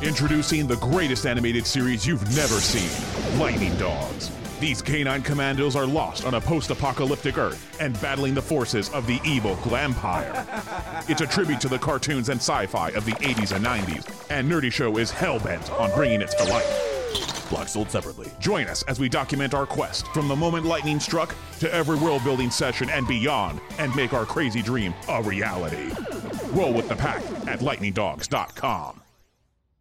Introducing the greatest animated series you've never seen, Lightning Dogs. These canine commandos are lost on a post-apocalyptic Earth and battling the forces of the evil Glampire. It's a tribute to the cartoons and sci-fi of the 80s and 90s, and Nerdy Show is hell-bent on bringing it to life. Blocks sold separately. Join us as we document our quest from the moment lightning struck to every world-building session and beyond, and make our crazy dream a reality. Roll with the pack at lightningdogs.com.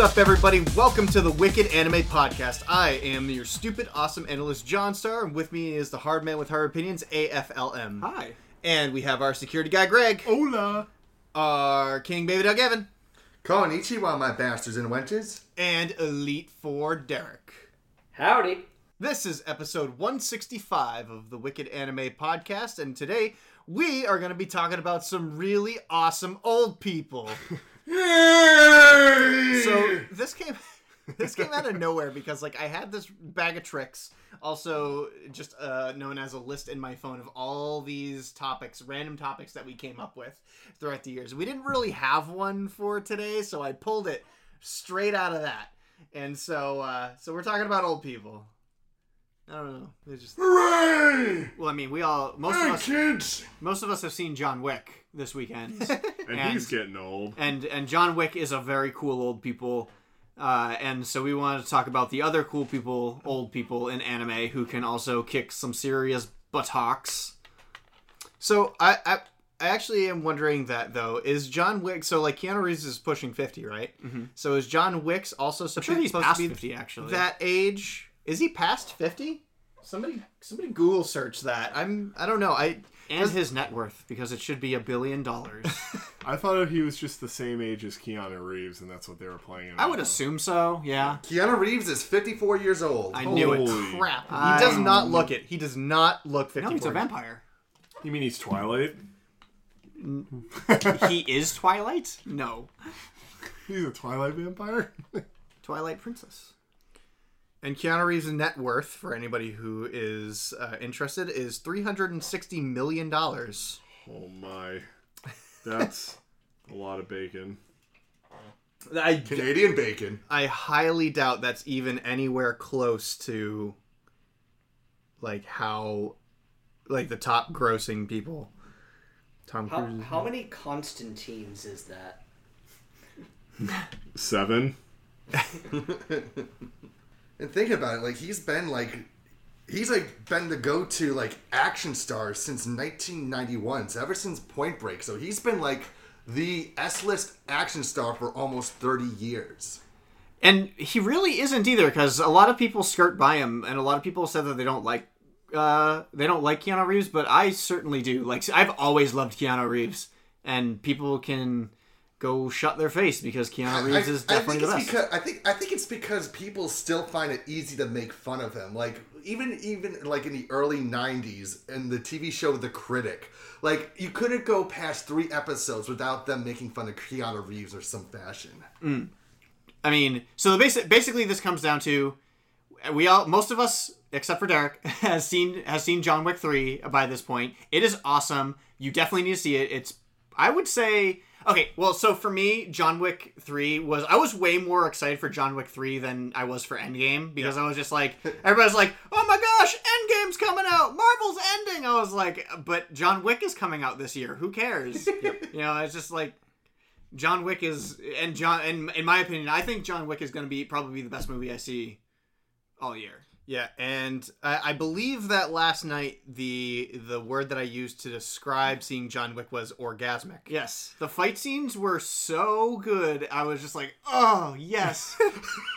What's up, everybody? Welcome to the Wicked Anime Podcast. I am your stupid, awesome analyst, John Starr, and with me is the hard man with hard opinions, AFLM. Hi. And we have our security guy, Greg. Hola. Our king, baby dog, Evan. Konnichiwa, my bastards and wenches. And Elite 4, Derek. Howdy. This is episode 165 of the Wicked Anime Podcast, and today we are going to be talking about some really awesome old people. Yay! So this came out of nowhere because I had this bag of tricks, also just known as a list in my phone of all these topics, random topics that we came up with throughout the years. We didn't really have one for today, so I pulled it straight out of that. And so we're talking about old people. I don't know. It's just hooray! Well, I mean, most of us have seen John Wick this weekend. and he's getting old. And John Wick is a very cool old people. And so we wanted to talk about the other cool people, old people in anime who can also kick some serious buttocks. So I actually am wondering that, though. Is John Wick... So, Keanu Reeves is pushing 50, right? Mm-hmm. So is John Wick's also supposed to be 50, actually. That age? Is he past 50? Somebody Google search that. I don't know. And his net worth, because it should be $1 billion. I thought he was just the same age as Keanu Reeves, and that's what they were playing. I would assume so, yeah. Keanu Reeves is 54 years old. I knew it. Crap. He does not look it. He does not look 54. No, he's a vampire. You mean he's Twilight? He is Twilight? No. He's a Twilight vampire? Twilight princess. And Keanu Reeves' net worth, for anybody who is interested, is $360 million. Oh my. That's a lot of bacon. Canadian bacon. I highly doubt that's even anywhere close to, how, the top grossing people. Tom Cruise. How many Constantines is that? 7. And think about it, he's been the go-to action star since 1991, so ever since Point Break. So he's been the S-list action star for almost 30 years. And he really isn't either, because a lot of people skirt by him, and a lot of people said that they don't like Keanu Reeves, but I certainly do. I've always loved Keanu Reeves, and people can go shut their face because Keanu Reeves is definitely the best. I think it's because people still find it easy to make fun of him. Even in the early 90s in the TV show The Critic, you couldn't go past 3 episodes without them making fun of Keanu Reeves or some fashion. Mm. I mean, so basically this comes down to most of us except for Derek has seen John Wick 3 by this point. It is awesome. You definitely need to see it. It's I would say Okay, well, so for me, John Wick 3 was... I was way more excited for John Wick 3 than I was for Endgame, because I was just like... Everybody's like, oh my gosh, Endgame's coming out! Marvel's ending! I was like, but John Wick is coming out this year. Who cares? You know, it's just like... John Wick is... And in my opinion, I think John Wick is going to be probably the best movie I see all year. Yeah, and I believe that last night the word that I used to describe seeing John Wick was orgasmic. Yes. The fight scenes were so good. I was just like, oh, yes.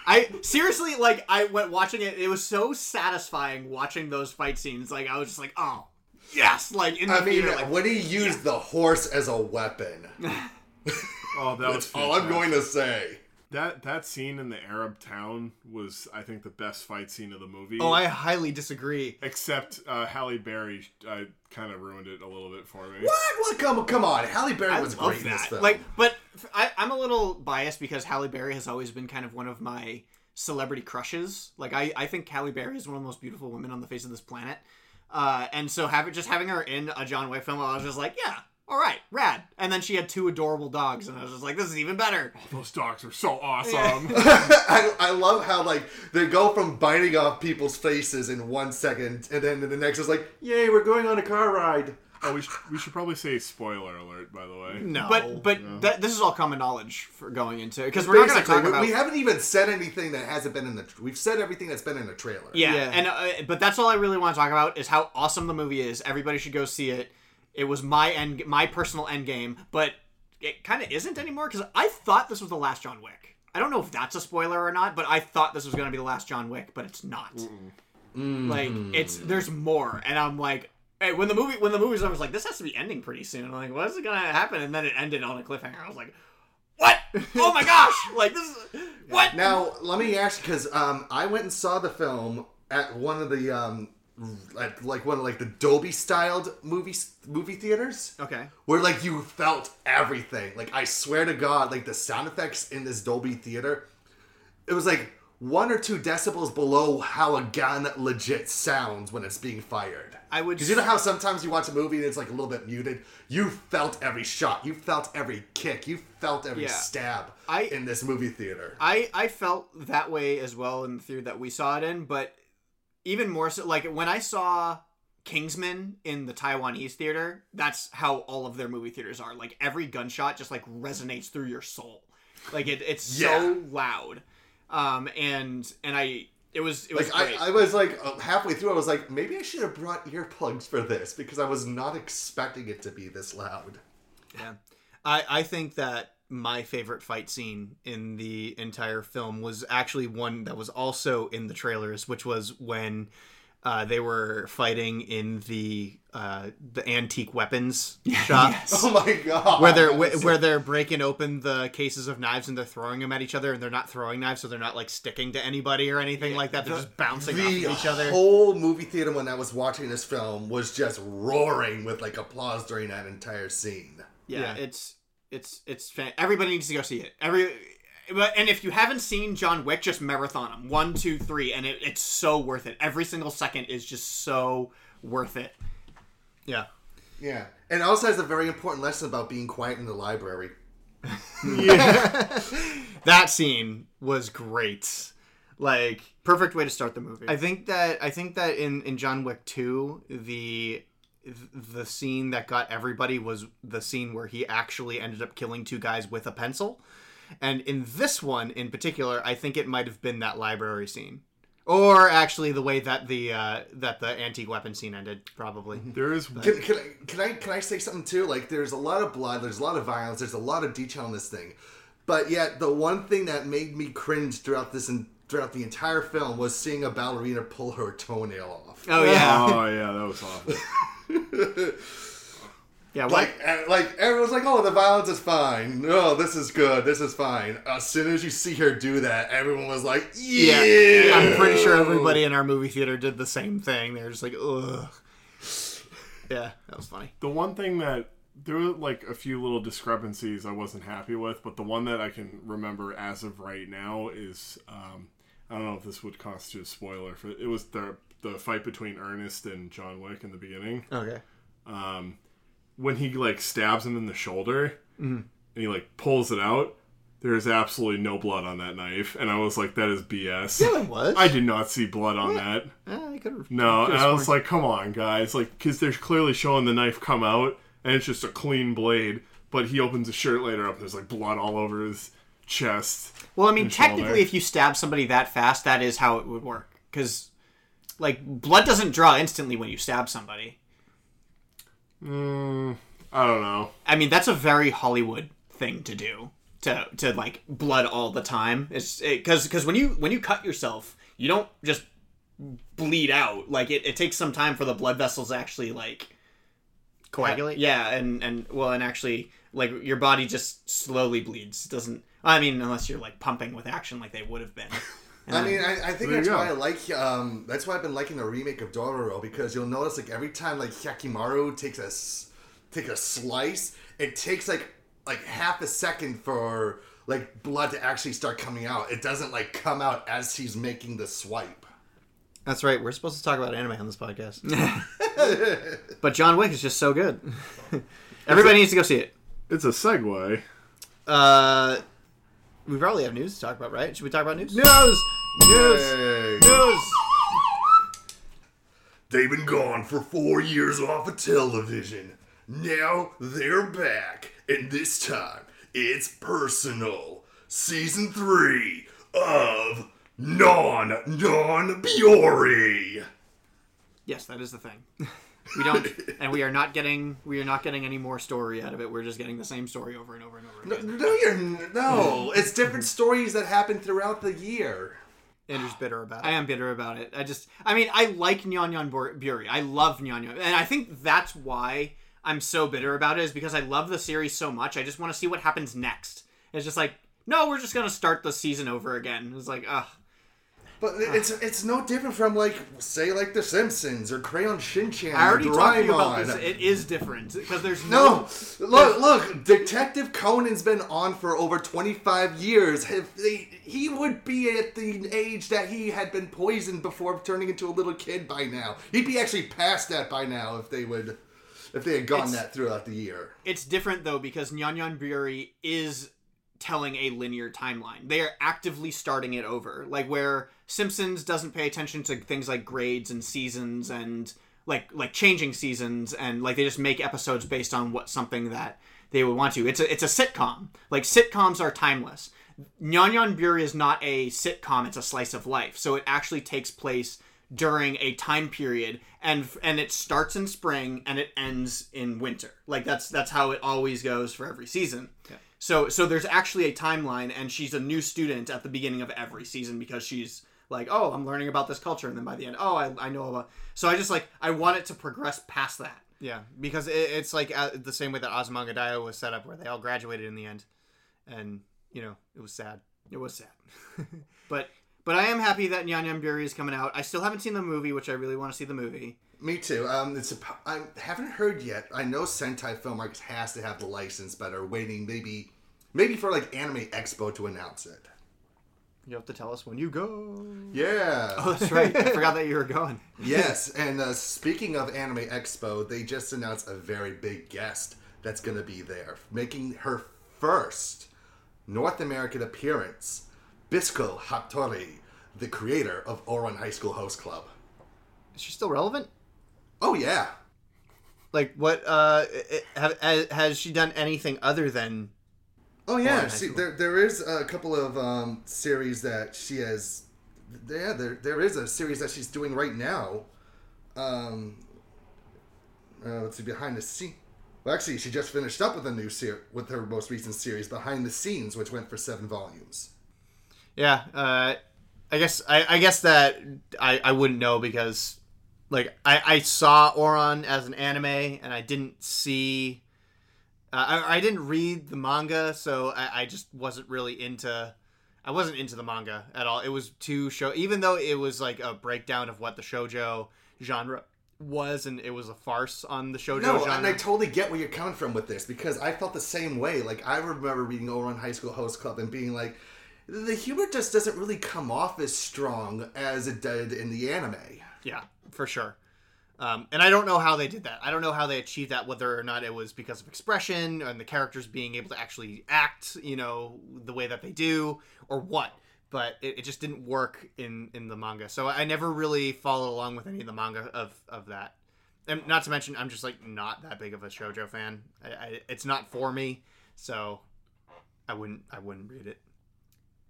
I seriously, like, I went watching it. It was so satisfying watching those fight scenes. Like, I was just like, oh, yes. Like, in the theater, like, when he used the horse as a weapon. Oh, that was all I'm going to say. That scene in the Arab town was, I think, the best fight scene of the movie. Oh, I highly disagree. Except Halle Berry kind of ruined it a little bit for me. What? Come on. Halle Berry was great in this film. Like, but I'm a little biased because Halle Berry has always been kind of one of my celebrity crushes. Like, I think Halle Berry is one of the most beautiful women on the face of this planet. And so having her in a John Wick film, I was just like, yeah. All right, rad. And then she had two adorable dogs, and I was just like, this is even better. Oh, those dogs are so awesome. I love how, like, they go from biting off people's faces in 1 second, and then the next is like, yay, we're going on a car ride. Oh, we should probably say spoiler alert, by the way. No. But yeah. This is all common knowledge for going into it. Because we're not going to talk about... We haven't even said anything that hasn't been in the... We've said everything that's been in the trailer. Yeah. And but that's all I really want to talk about is how awesome the movie is. Everybody should go see it. It was my personal end game, but it kind of isn't anymore because I thought this was the last John Wick. I don't know if that's a spoiler or not, but I thought this was going to be the last John Wick, but it's not. Mm. Like there's more, and I'm like, hey, when the movie's over, I was like, this has to be ending pretty soon. I'm like, what is going to happen? And then it ended on a cliffhanger. I was like, what? Oh my gosh! Like this is what? Now let me ask because I went and saw the film at one of the. Like one of like the Dolby styled movie theaters. Okay. Where like you felt everything. Like I swear to God, like the sound effects in this Dolby theater, it was like 1 or 2 decibels below how a gun legit sounds when it's being fired. Because you know how sometimes you watch a movie and it's like a little bit muted? You felt every shot. You felt every kick. You felt every stab in this movie theater. I felt that way as well in the theater that we saw it in, but even more so, like, when I saw Kingsman in the Taiwanese theater, that's how all of their movie theaters are. Like, every gunshot just, like, resonates through your soul. Like, it's so loud. It was like, great. I was, like, halfway through, I was like, maybe I should have brought earplugs for this, because I was not expecting it to be this loud. Yeah. I think that my favorite fight scene in the entire film was actually one that was also in the trailers, which was when they were fighting in the antique weapons shop. Yes. Oh my god! Where they're breaking open the cases of knives and they're throwing them at each other, and they're not throwing knives, so they're not like sticking to anybody or anything like that. They're just bouncing off of each other. The whole movie theater when I was watching this film was just roaring with like applause during that entire scene. Yeah. It's everybody needs to go see it. And if you haven't seen John Wick, just marathon them 1, 2, 3, and it's so worth it. Every single second is just so worth it. Yeah. And it also has a very important lesson about being quiet in the library. Yeah, that scene was great. Like perfect way to start the movie. I think that in John Wick 2, the scene that got everybody was the scene where he actually ended up killing 2 guys with a pencil. And in this one in particular, I think it might have been that library scene. Or actually the way that the antique weapon scene ended, probably. There is... Can I say something too? Like, there's a lot of blood, there's a lot of violence, there's a lot of detail in this thing. But yet, the one thing that made me cringe throughout the entire film was seeing a ballerina pull her toenail off. Oh, yeah. Oh, yeah, that was awful. Yeah, like everyone's like, oh, the violence is fine. Oh, this is good. This is fine. As soon as you see her do that, everyone was like, yeah. I'm pretty sure everybody in our movie theater did the same thing. They're just like, ugh. Yeah, that was funny. The one thing that there were like a few little discrepancies I wasn't happy with, but the one that I can remember as of right now is I don't know if this would constitute a spoiler for it was the fight between Ernest and John Wick in the beginning. Okay. When he like stabs him in the shoulder, and he like pulls it out, there is absolutely no blood on that knife. And I was like, that is BS. Yeah, it was. I did not see blood on that. I could have. No, and I was like, come on, guys. Like, because they're clearly showing the knife come out, and it's just a clean blade. But he opens his shirt later up, and there's like blood all over his chest. Well, I mean, technically, if you stab somebody that fast, that is how it would work. Because, like, blood doesn't draw instantly when you stab somebody. I don't know. I mean, that's a very Hollywood thing to do. To like blood all the time. It's because when you cut yourself, you don't just bleed out. Like it takes some time for the blood vessels to actually like coagulate. Yeah, and actually like your body just slowly bleeds. It doesn't. I mean, unless you're like pumping with action like they would have been. I mean, I think that's why I like, that's why I've been liking the remake of Dororo, because you'll notice, like, every time, like, Hyakimaru takes a slice, it takes, like half a second for, like, blood to actually start coming out. It doesn't, like, come out as he's making the swipe. That's right. We're supposed to talk about anime on this podcast. But John Wick is just so good. Everybody needs to go see it. It's a segue. We probably have news to talk about, right? Should we talk about news? News! They've been gone for 4 years off of television. Now they're back. And this time, it's personal. Season 3 of Non Biyori. Yes, that is the thing. We are not getting any more story out of it. We're just getting the same story over and over and over again. No, it's different stories that happen throughout the year. Andrew's bitter about it. I am bitter about it. I like Nyan-yan Bury. I love Nyan-yan. And I think that's why I'm so bitter about it, is because I love the series so much. I just want to see what happens next. It's just like, no, we're just going to start the season over again. It's like, ugh. But it's no different from, like, say, like, The Simpsons or Crayon Shin-chan. I already talked to you about this. It is different. Because there's no... Look, Detective Conan's been on for over 25 years. He would be at the age that he had been poisoned before turning into a little kid by now. He'd be actually past that by now if they had gone that throughout the year. It's different, though, because Nyan-yan Bury is telling a linear timeline. They are actively starting it over. Like, where Simpsons doesn't pay attention to things like grades and seasons and like changing seasons, and like they just make episodes based on what something that they would want to. It's a sitcom. Like, sitcoms are timeless. Nyan-yan Bury is not a sitcom, it's a slice of life. So it actually takes place during a time period, and it starts in spring and it ends in winter. Like that's how it always goes for every season. Yeah. So there's actually a timeline, and she's a new student at the beginning of every season because she's like, oh, I'm learning about this culture. And then by the end, oh, I know about... So I just, like, I want it to progress past that. Yeah, because it's like the same way that Azumanga Daioh was set up, where they all graduated in the end. And, you know, it was sad. It was sad. But I am happy that Nyan-yan Bury is coming out. I still haven't seen the movie, which I really want to see the movie. Me too. I haven't heard yet. I know Sentai Filmworks has to have the license, but are waiting maybe for like Anime Expo to announce it. You have to tell us when you go. Yeah. Oh, that's right. I forgot that you were going. Yes. And speaking of Anime Expo, they just announced a very big guest that's going to be there, making her first North American appearance. Bisco Hattori, the creator of Ouran High School Host Club. Is she still relevant? Oh, yeah. Like, what, has she done anything other than... Oh, yeah, there is a couple of series that she has... Yeah, there is a series that she's doing right now. Let's see, Behind the Scenes. Well, actually, she just finished up with a new with her most recent series, Behind the Scenes, which went for 7 volumes. Yeah, I guess that I wouldn't know, because... Like, I saw Ouran as an anime, and I didn't see... I didn't read the manga, so I just wasn't really into... I wasn't into the manga at all. It was too shoujo... Even though it was, like, a breakdown of what the shoujo genre was, and it was a farce on the shoujo genre. No, and I totally get where you're coming from with this, because I felt the same way. Like, I remember reading Ouran High School Host Club and being like, the humor just doesn't really come off as strong as it did in the anime. Yeah, for sure. And I don't know how they did that. I don't know how they achieved that, whether or not it was because of expression and the characters being able to actually act, you know, the way that they do or what. But it just didn't work in the manga. So I never really followed along with any of the manga of that. And not to mention, I'm just, like, not that big of a shoujo fan. It's not for me, so I wouldn't read it.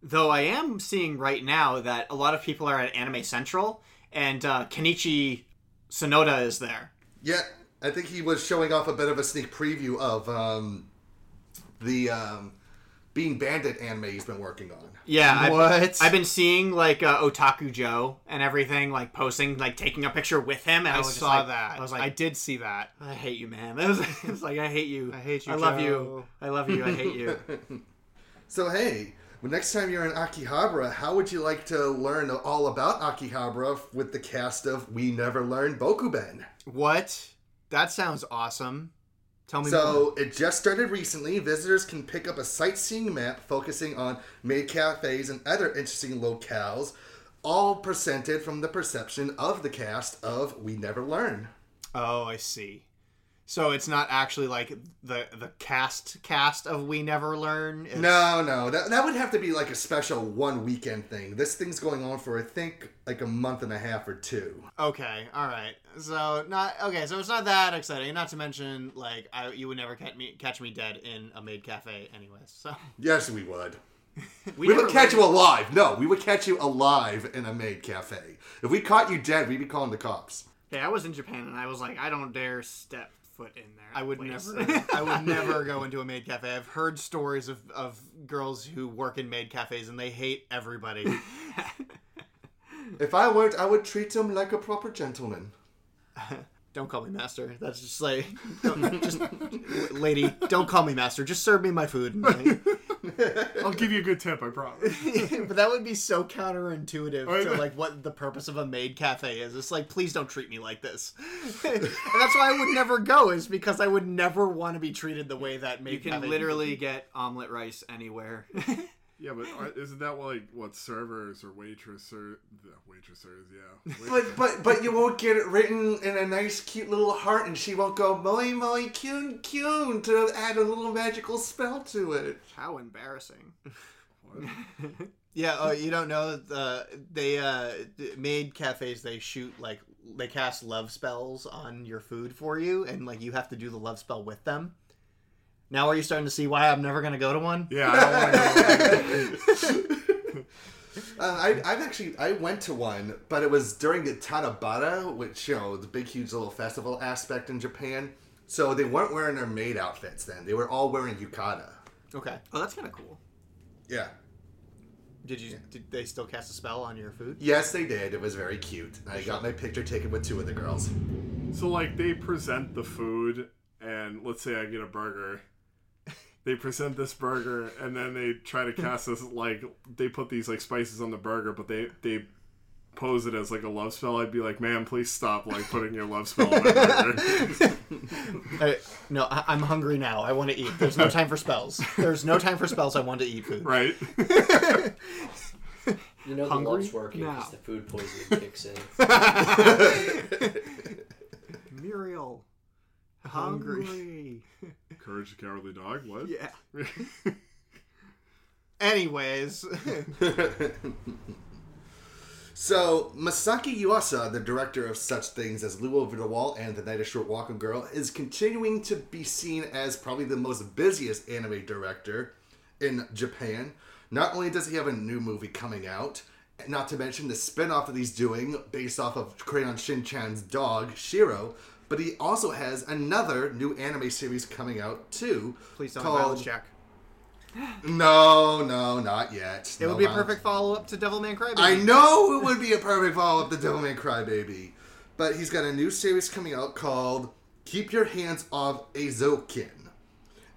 Though I am seeing right now that a lot of people are at Anime Central, and Kenichi Sonoda is there. Yeah, I think he was showing off a bit of a sneak preview of the Being Bandit anime he's been working on. Yeah, I've been seeing, like, Otaku Joe and everything, like, posting, like, taking a picture with him. And I was saw just, like, that. I was like, I did see that. I hate you, man. It was like, I hate you. I hate you, I love you. I hate you. So, hey, well, next time you're in Akihabara, how would you like to learn all about Akihabara with the cast of We Never Learned Bokuben? What? That sounds awesome. So, it just started recently. Visitors can pick up a sightseeing map focusing on maid cafes and other interesting locales, all presented from the perception of the cast of We Never Learn. Oh, I see. So, it's not actually, like, the cast of We Never Learn? It's... No. That would have to be, like, a special one-weekend thing. This thing's going on for, I think, like, a month and a half or two. Okay, all right. So it's not that exciting. Not to mention, like, you would never catch me dead in a maid cafe anyway, so... Yes, we would. we would catch you alive. No, we would catch you alive in a maid cafe. If we caught you dead, we'd be calling the cops. Hey, I was in Japan, and I was like, I don't dare step foot in there. I would never go into a maid cafe. I've heard stories of girls who work in maid cafes and they hate everybody. If I worked, I would treat them like a proper gentleman. Don't call me master. That's just like, just lady, don't call me master. Just serve me my food. I'll give you a good tip, I promise. But that would be so counterintuitive to, like, what the purpose of a maid cafe is. It's like, please don't treat me like this. And that's why I would never go, is because I would never want to be treated the way that maid cafe. You can literally get omelet rice anywhere. Yeah, but isn't that, like, what servers or waitresses? Yeah. But you won't get it written in a nice, cute little heart, and she won't go moi moi kyun kyun to add a little magical spell to it. How embarrassing! What? Yeah. Oh, you don't know they maid cafes. They shoot, like, they cast love spells on your food for you, and, like, you have to do the love spell with them. Now are you starting to see why I'm never going to go to one? Yeah, I don't want to go. I went to one, but it was during the Tanabata, which, you know, the big, huge little festival aspect in Japan. So they weren't wearing their maid outfits then. They were all wearing yukata. Okay. Oh, that's kind of cool. Yeah. Did they still cast a spell on your food? Yes, they did. It was very cute. I got my picture taken with two of the girls. So, like, they present the food, and let's say I get a burger. They present this burger, and then they try to cast this, like, they put these, like, spices on the burger, but they pose it as, like, a love spell. I'd be like, man, please stop, like, putting your love spell on my burger. No, I'm hungry now. I want to eat. There's no time for spells. I want to eat food. Right. You know the love's working because the food poisoning kicks in. Muriel. Hungry. Courage the Cowardly Dog? What? Yeah. Anyways. So, Masaki Yuasa, the director of such things as Lou Over the Wall and The Night a Short Walk on Girl, is continuing to be seen as probably the most busiest anime director in Japan. Not only does he have a new movie coming out, not to mention the spin-off that he's doing based off of Crayon Shin-chan's dog, Shiro, but he also has another new anime series coming out, too. Please don't violence check. No, not yet. It would be a perfect follow-up to Devilman Crybaby. I know it would be a perfect follow-up to Devilman Crybaby. But he's got a new series coming out called Keep Your Hands Off Eizouken.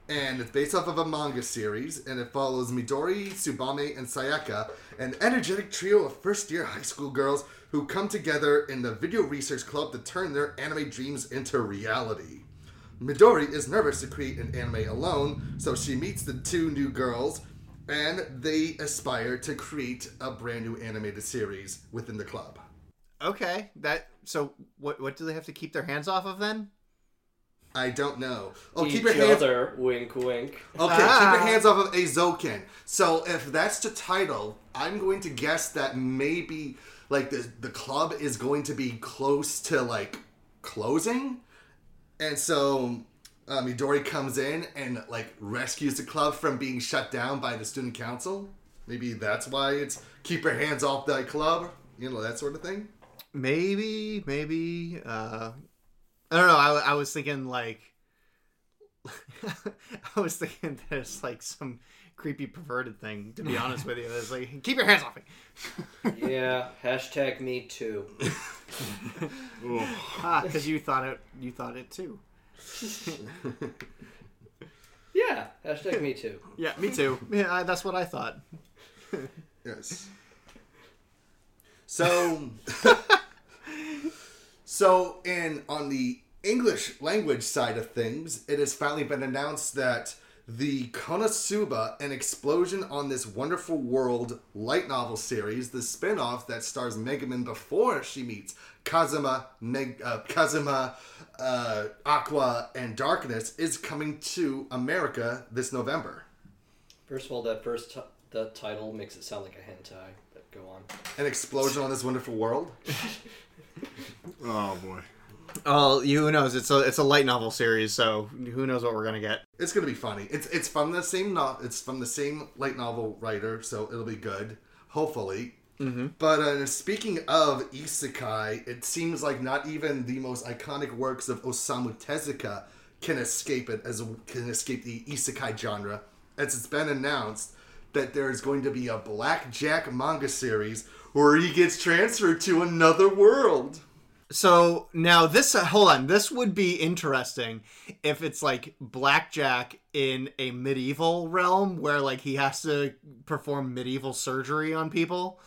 And it's based off of a manga series, and it follows Midori, Tsubame, and Sayaka, an energetic trio of first-year high school girls who come together in the Video Research Club to turn their anime dreams into reality. Midori is nervous to create an anime alone, so she meets the two new girls, and they aspire to create a brand new animated series within the club. Okay, that. So what do they have to keep their hands off of then? I don't know. Oh, keep your hands. Other, wink, wink. Okay, keep your hands off of Azoken. So if that's the title, I'm going to guess that maybe like the club is going to be close to like closing, and so Midori comes in and like rescues the club from being shut down by the student council. Maybe that's why it's keep your hands off the club. You know, that sort of thing. Maybe. I don't know. I was thinking like, I was thinking there's like some creepy perverted thing. To be honest with you, it's like keep your hands off me. Yeah. Hashtag me too. Because you thought it too. Yeah. Hashtag me too. Yeah. Me too. Yeah. That's what I thought. Yes. So, and on the English language side of things, it has finally been announced that the Konosuba, An Explosion on This Wonderful World light novel series, the spinoff that stars Megumin before she meets Kazuma, Aqua, and Darkness, is coming to America this November. First of all, the title makes it sound like a hentai. Go on. An Explosion on This Wonderful World. Oh boy. Oh, who knows? It's a light novel series, so who knows what we're gonna get? It's gonna be funny. It's from the same light novel writer, so it'll be good, hopefully. Mm-hmm. But speaking of isekai, it seems like not even the most iconic works of Osamu Tezuka can escape the isekai genre, as it's been announced that there is going to be a Black Jack manga series where he gets transferred to another world. So now this, hold on, this would be interesting if it's like Black Jack in a medieval realm where like he has to perform medieval surgery on people.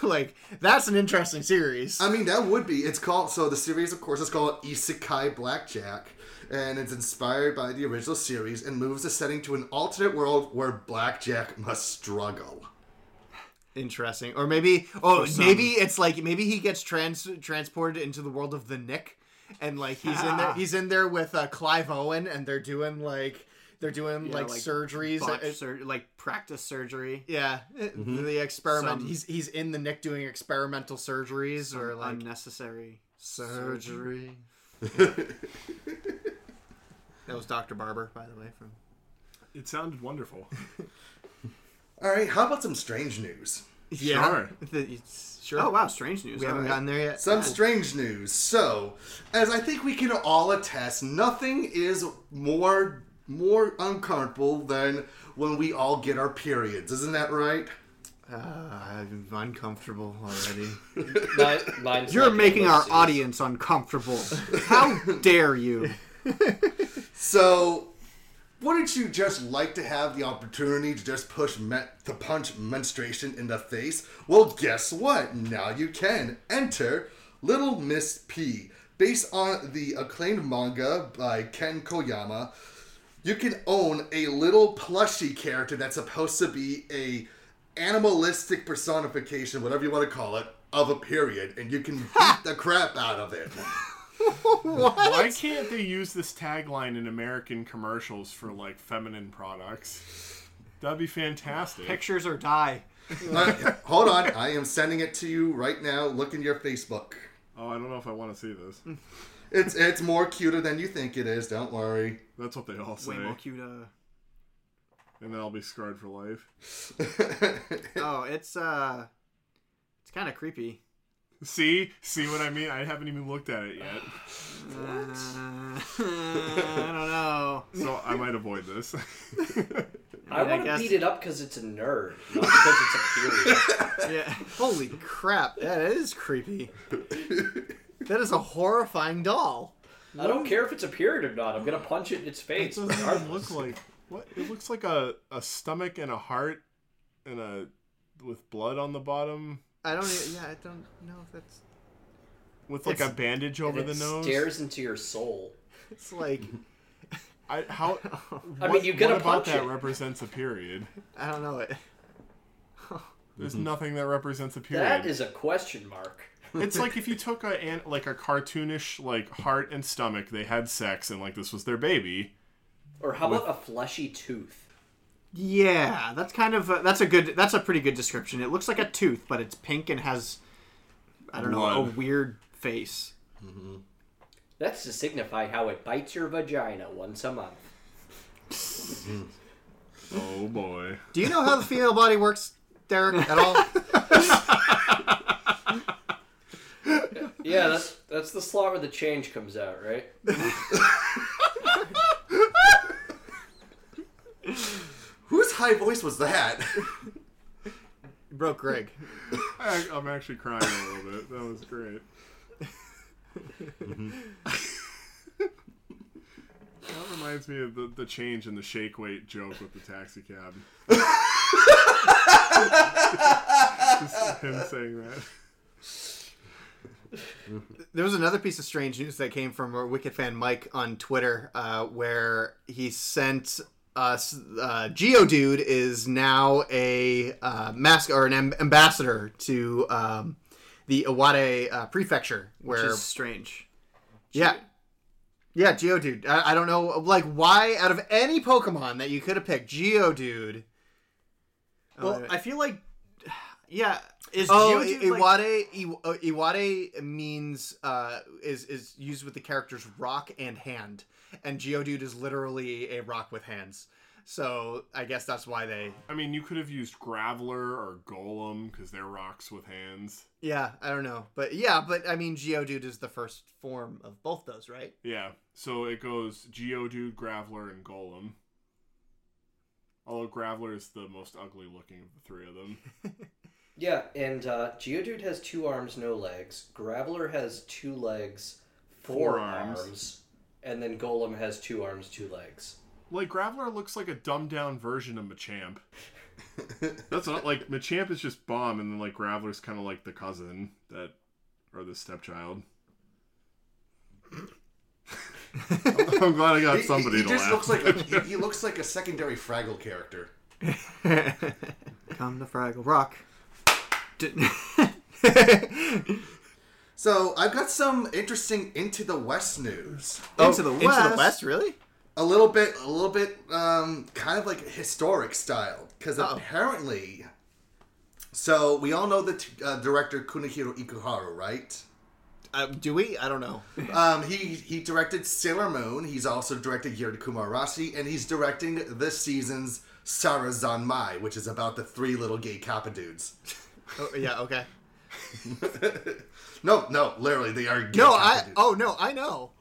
Like, that's an interesting series. I mean, that would be. It's called, so the series, of course, is called Isekai Black Jack. And it's inspired by the original series and moves the setting to an alternate world where Blackjack must struggle. Interesting. Or maybe it's like, maybe he gets transported into the world of the Nick, and like he's in there with Clive Owen, and they're doing surgeries, like practice surgery. Yeah, mm-hmm. The experiment. He's in the Nick doing experimental surgeries or like unnecessary surgery. Yeah. That was Dr. Barber, by the way. It sounded wonderful. All right, how about some strange news? Yeah. Sure. Sure. Oh, wow, strange news. We haven't gotten there yet. Some strange news. So, as I think we can all attest, nothing is more uncomfortable than when we all get our periods. Isn't that right? I'm uncomfortable already. You're making our audience uncomfortable. How dare you? So, wouldn't you just like to have the opportunity to just punch menstruation in the face? Well, guess what? Now you can. Enter Little Miss P. Based on the acclaimed manga by Ken Koyama, you can own a little plushie character that's supposed to be a animalistic personification, whatever you want to call it, of a period, and you can beat the crap out of it. What? Why can't they use this tagline in American commercials for like feminine products? That'd be fantastic. Pictures or die. Hold on, I am sending it to you right now. Look in your Facebook. Oh, I don't know if I want to see this. It's more cuter than you think it is. Don't worry. That's what they all say. Way more cuter. And then I'll be scarred for life. Oh, it's kind of creepy. See what I mean? I haven't even looked at it yet. What? I don't know. So I might avoid this. I want to beat it up because it's a nerd, not because it's a period. Yeah. Holy crap! That is creepy. That is a horrifying doll. I don't care if it's a period or not. I'm gonna punch it in its face. It doesn't look like what? It looks like a stomach and a heart and with blood on the bottom. I don't know if that's... With, like, a bandage over the nose? It stares into your soul. It's like... you get a punch that represents a period? I don't know it. There's nothing that represents a period. That is a question mark. It's like if you took a cartoonish heart and stomach, they had sex, and this was their baby. Or how about a fleshy tooth? Yeah, that's kind of that's a pretty good description. It looks like a tooth, but it's pink and has a weird face. Mm-hmm. That's to signify how it bites your vagina once a month. Oh boy! Do you know how the female body works, Derek, at all? Yeah, that's the slot where the change comes out, right? Whose high voice was that? You broke Greg. I'm actually crying a little bit. That was great. Mm-hmm. That reminds me of the change in the shake weight joke with the taxi cab. Just him saying that. There was another piece of strange news that came from our Wicked fan Mike on Twitter, where he sent us Geodude is now a mascot or an ambassador to the Iwate prefecture, where which is strange. Yeah, Geodude. I don't know, why out of any Pokemon that you could have picked, Geodude. Well, I feel like, yeah. Iwate means is used with the characters rock and hand, and Geodude is literally a rock with hands. So I guess that's why they. I mean, you could have used Graveler or Golem because they're rocks with hands. Yeah, I don't know, but I mean, Geodude is the first form of both those, right? Yeah, so it goes Geodude, Graveler, and Golem. Although Graveler is the most ugly looking of the three of them. Yeah, and Geodude has 2 arms, no legs. Graveler has 2 legs, 4 arms. And then Golem has 2 arms, 2 legs. Graveler looks like a dumbed-down version of Machamp. That's not, Machamp is just bomb, and then, Graveler's kind of the cousin that, or the stepchild. I'm glad I got somebody to laugh. He looks like a secondary Fraggle character. Come to Fraggle Rock. So I've got some interesting Into the West news. Into the West, really? A little bit, kind of historic style, because apparently, so we all know the director Kunihiko Ikuhara, right? Do we? I don't know. He directed Sailor Moon. He's also directed Yurikumarasi, and he's directing this season's Sarazanmai, which is about the 3 little gay kappa dudes. Oh, yeah, okay. No, literally, they are gay. I know.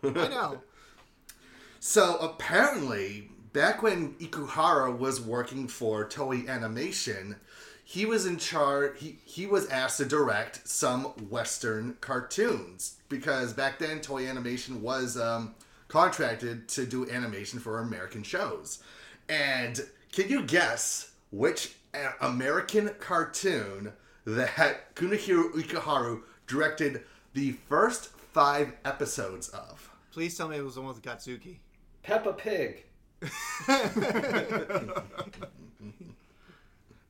So, apparently, back when Ikuhara was working for Toei Animation, he was in charge, he was asked to direct some Western cartoons, because back then, Toei Animation was contracted to do animation for American shows. And can you guess which American cartoon that Kunihiko Ikuhara directed the first 5 episodes of? Please tell me it was the one with Katsuki. Peppa Pig.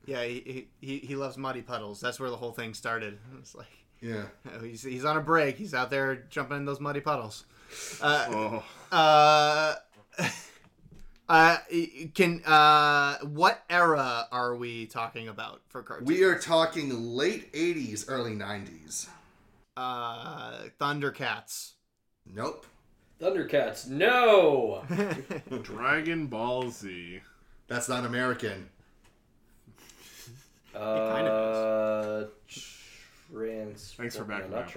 Yeah, he loves muddy puddles. That's where the whole thing started. It's yeah, he's on a break. He's out there jumping in those muddy puddles. What era are we talking about for cartoons? We are talking late 80s, early 90s. Thundercats. Nope. Thundercats, no! Dragon Ball Z. That's not American. It kind of is. Transformers. Thanks for backing up. Not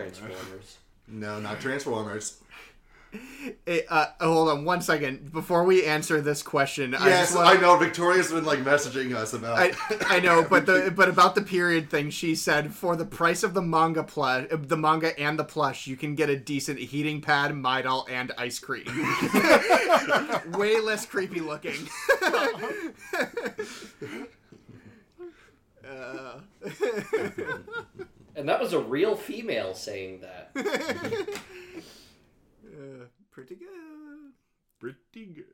Transformers. Hold on one second before we answer this question. Yes, I know Victoria's been messaging us about. I know, but about the period thing, she said for the price of the manga and the plush, you can get a decent heating pad, Midol, and ice cream. Way less creepy looking. And that was a real female saying that. Pretty good.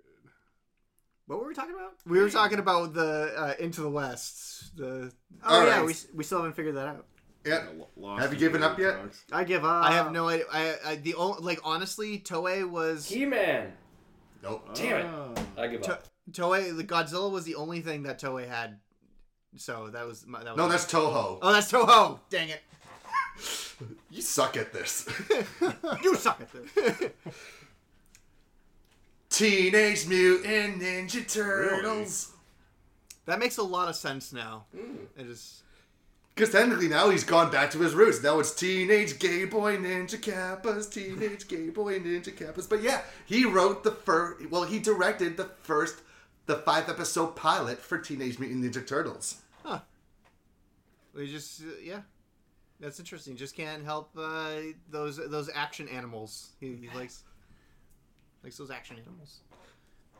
What were we talking about? We were talking about the Into the West. We still haven't figured that out. Have you given up yet? I give up. I have no idea. Honestly, Toei was He-Man. Nope. Damn it. I give up. Toei, the Godzilla was the only thing that Toei had. So that was my. No, that's Toho. Oh, that's Toho. Dang it. You suck at this. You suck at this. Teenage Mutant Ninja Turtles. That makes a lot of sense now. It is. Because technically now he's gone back to his roots. Now it's Teenage Gay Boy Ninja Kappas, Teenage Gay Boy Ninja Kappas. But yeah, he wrote the first... Well, he directed the 5-episode pilot for Teenage Mutant Ninja Turtles. Huh. We just... yeah. That's interesting. Just can't help those action animals. He likes those action animals.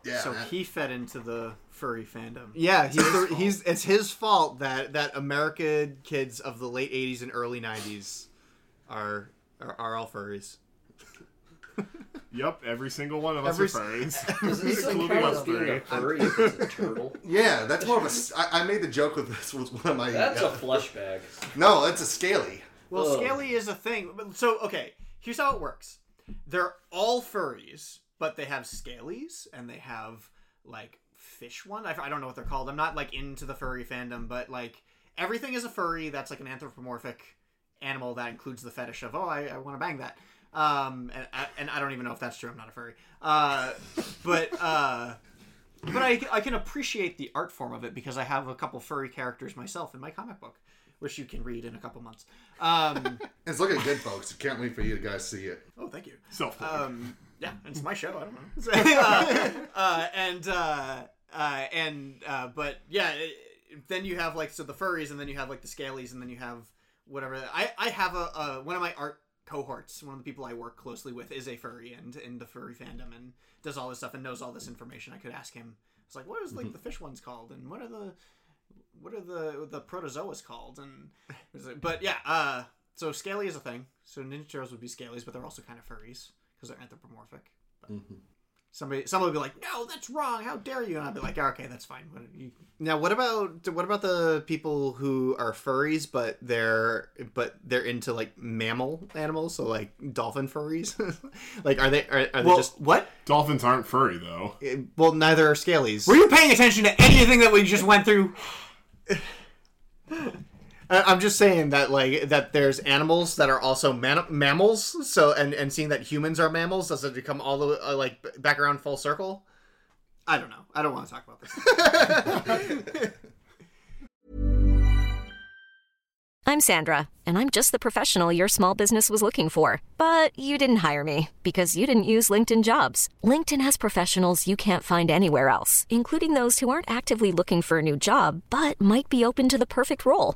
Yeah, so he fed into the furry fandom. Yeah, it's his fault that American kids of the late 80s and early 90s are all furries. Yep, every single one of us are furries. Including us three. Furry if it's a turtle. Yeah, that's more of a... I made the joke with this with one of my... That's a flesh bag. No, it's a scaly. Well, scaly is a thing. So, okay, here's how it works. They're all furries... But they have scalies, and they have, fish one. I don't know what they're called. I'm not, into the furry fandom, but, everything is a furry that's, an anthropomorphic animal that includes the fetish of, I want to bang that. And I don't even know if that's true. I'm not a furry. But I can appreciate the art form of it because I have a couple furry characters myself in my comic book, which you can read in a couple months. It's looking good, folks. Can't wait for you guys to see it. Oh, thank you. Self-plug. Yeah, it's my show. I don't know. But yeah, then you have the furries, and then you have the scalies, and then you have whatever. I have one of my art cohorts, one of the people I work closely with is a furry and in the furry fandom and does all this stuff and knows all this information. I could ask him. It's what is the fish ones called, and what are the protozoas called, and but yeah. So scaly is a thing. So Ninja Turtles would be scalies, but they're also kind of furries. Because they're anthropomorphic. But Somebody would be like, "No, that's wrong. How dare you?" And I'd be like, "Oh, okay, that's fine." Now, what about the people who are furries, but they're into mammal animals, so dolphin furries? Are they just what? Dolphins aren't furry though. Well, neither are scalies. Were you paying attention to anything that we just went through? I'm just saying that that there's animals that are also mammals. So and seeing that humans are mammals, does it become all the back around full circle? I don't know. I don't want to talk about this. I'm Sandra, and I'm just the professional your small business was looking for. But you didn't hire me because you didn't use LinkedIn Jobs. LinkedIn has professionals you can't find anywhere else, including those who aren't actively looking for a new job but might be open to the perfect role.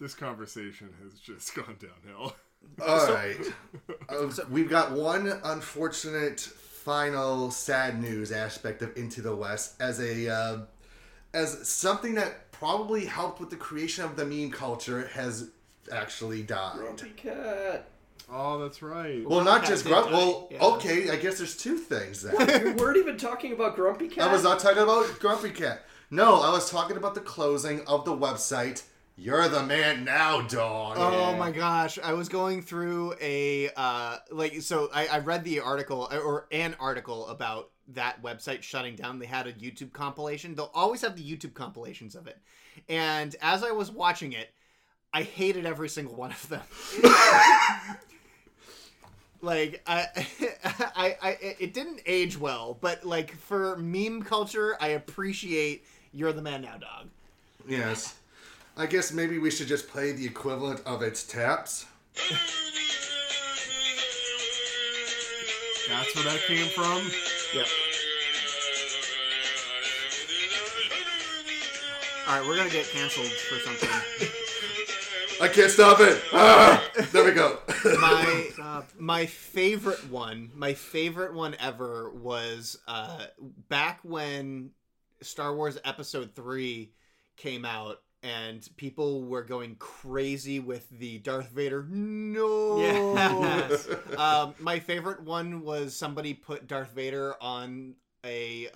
This conversation has just gone downhill. All right. We've got one unfortunate final sad news aspect of Into the West as something that probably helped with the creation of the meme culture has actually died. Grumpy Cat. Oh, that's right. Well, not just Grumpy. Well, yeah. Okay, I guess there's two things then. What? You weren't even talking about Grumpy Cat? I was not talking about Grumpy Cat. No, I was talking about the closing of the website You're the Man Now Dog. Oh my gosh. I was going through I read the article or an article about that website shutting down. They had a YouTube compilation. They'll always have the YouTube compilations of it. And as I was watching it, I hated every single one of them. It didn't age well, but for meme culture, I appreciate You're the Man Now Dog. Yes. I guess maybe we should just play the equivalent of its taps. That's where that came from? Yep. Alright, we're gonna get canceled for something. I can't stop it! Ah! There we go. My favorite one ever was back when Star Wars Episode 3 came out and people were going crazy with the Darth Vader no. Yes. My favorite one was somebody put Darth Vader on a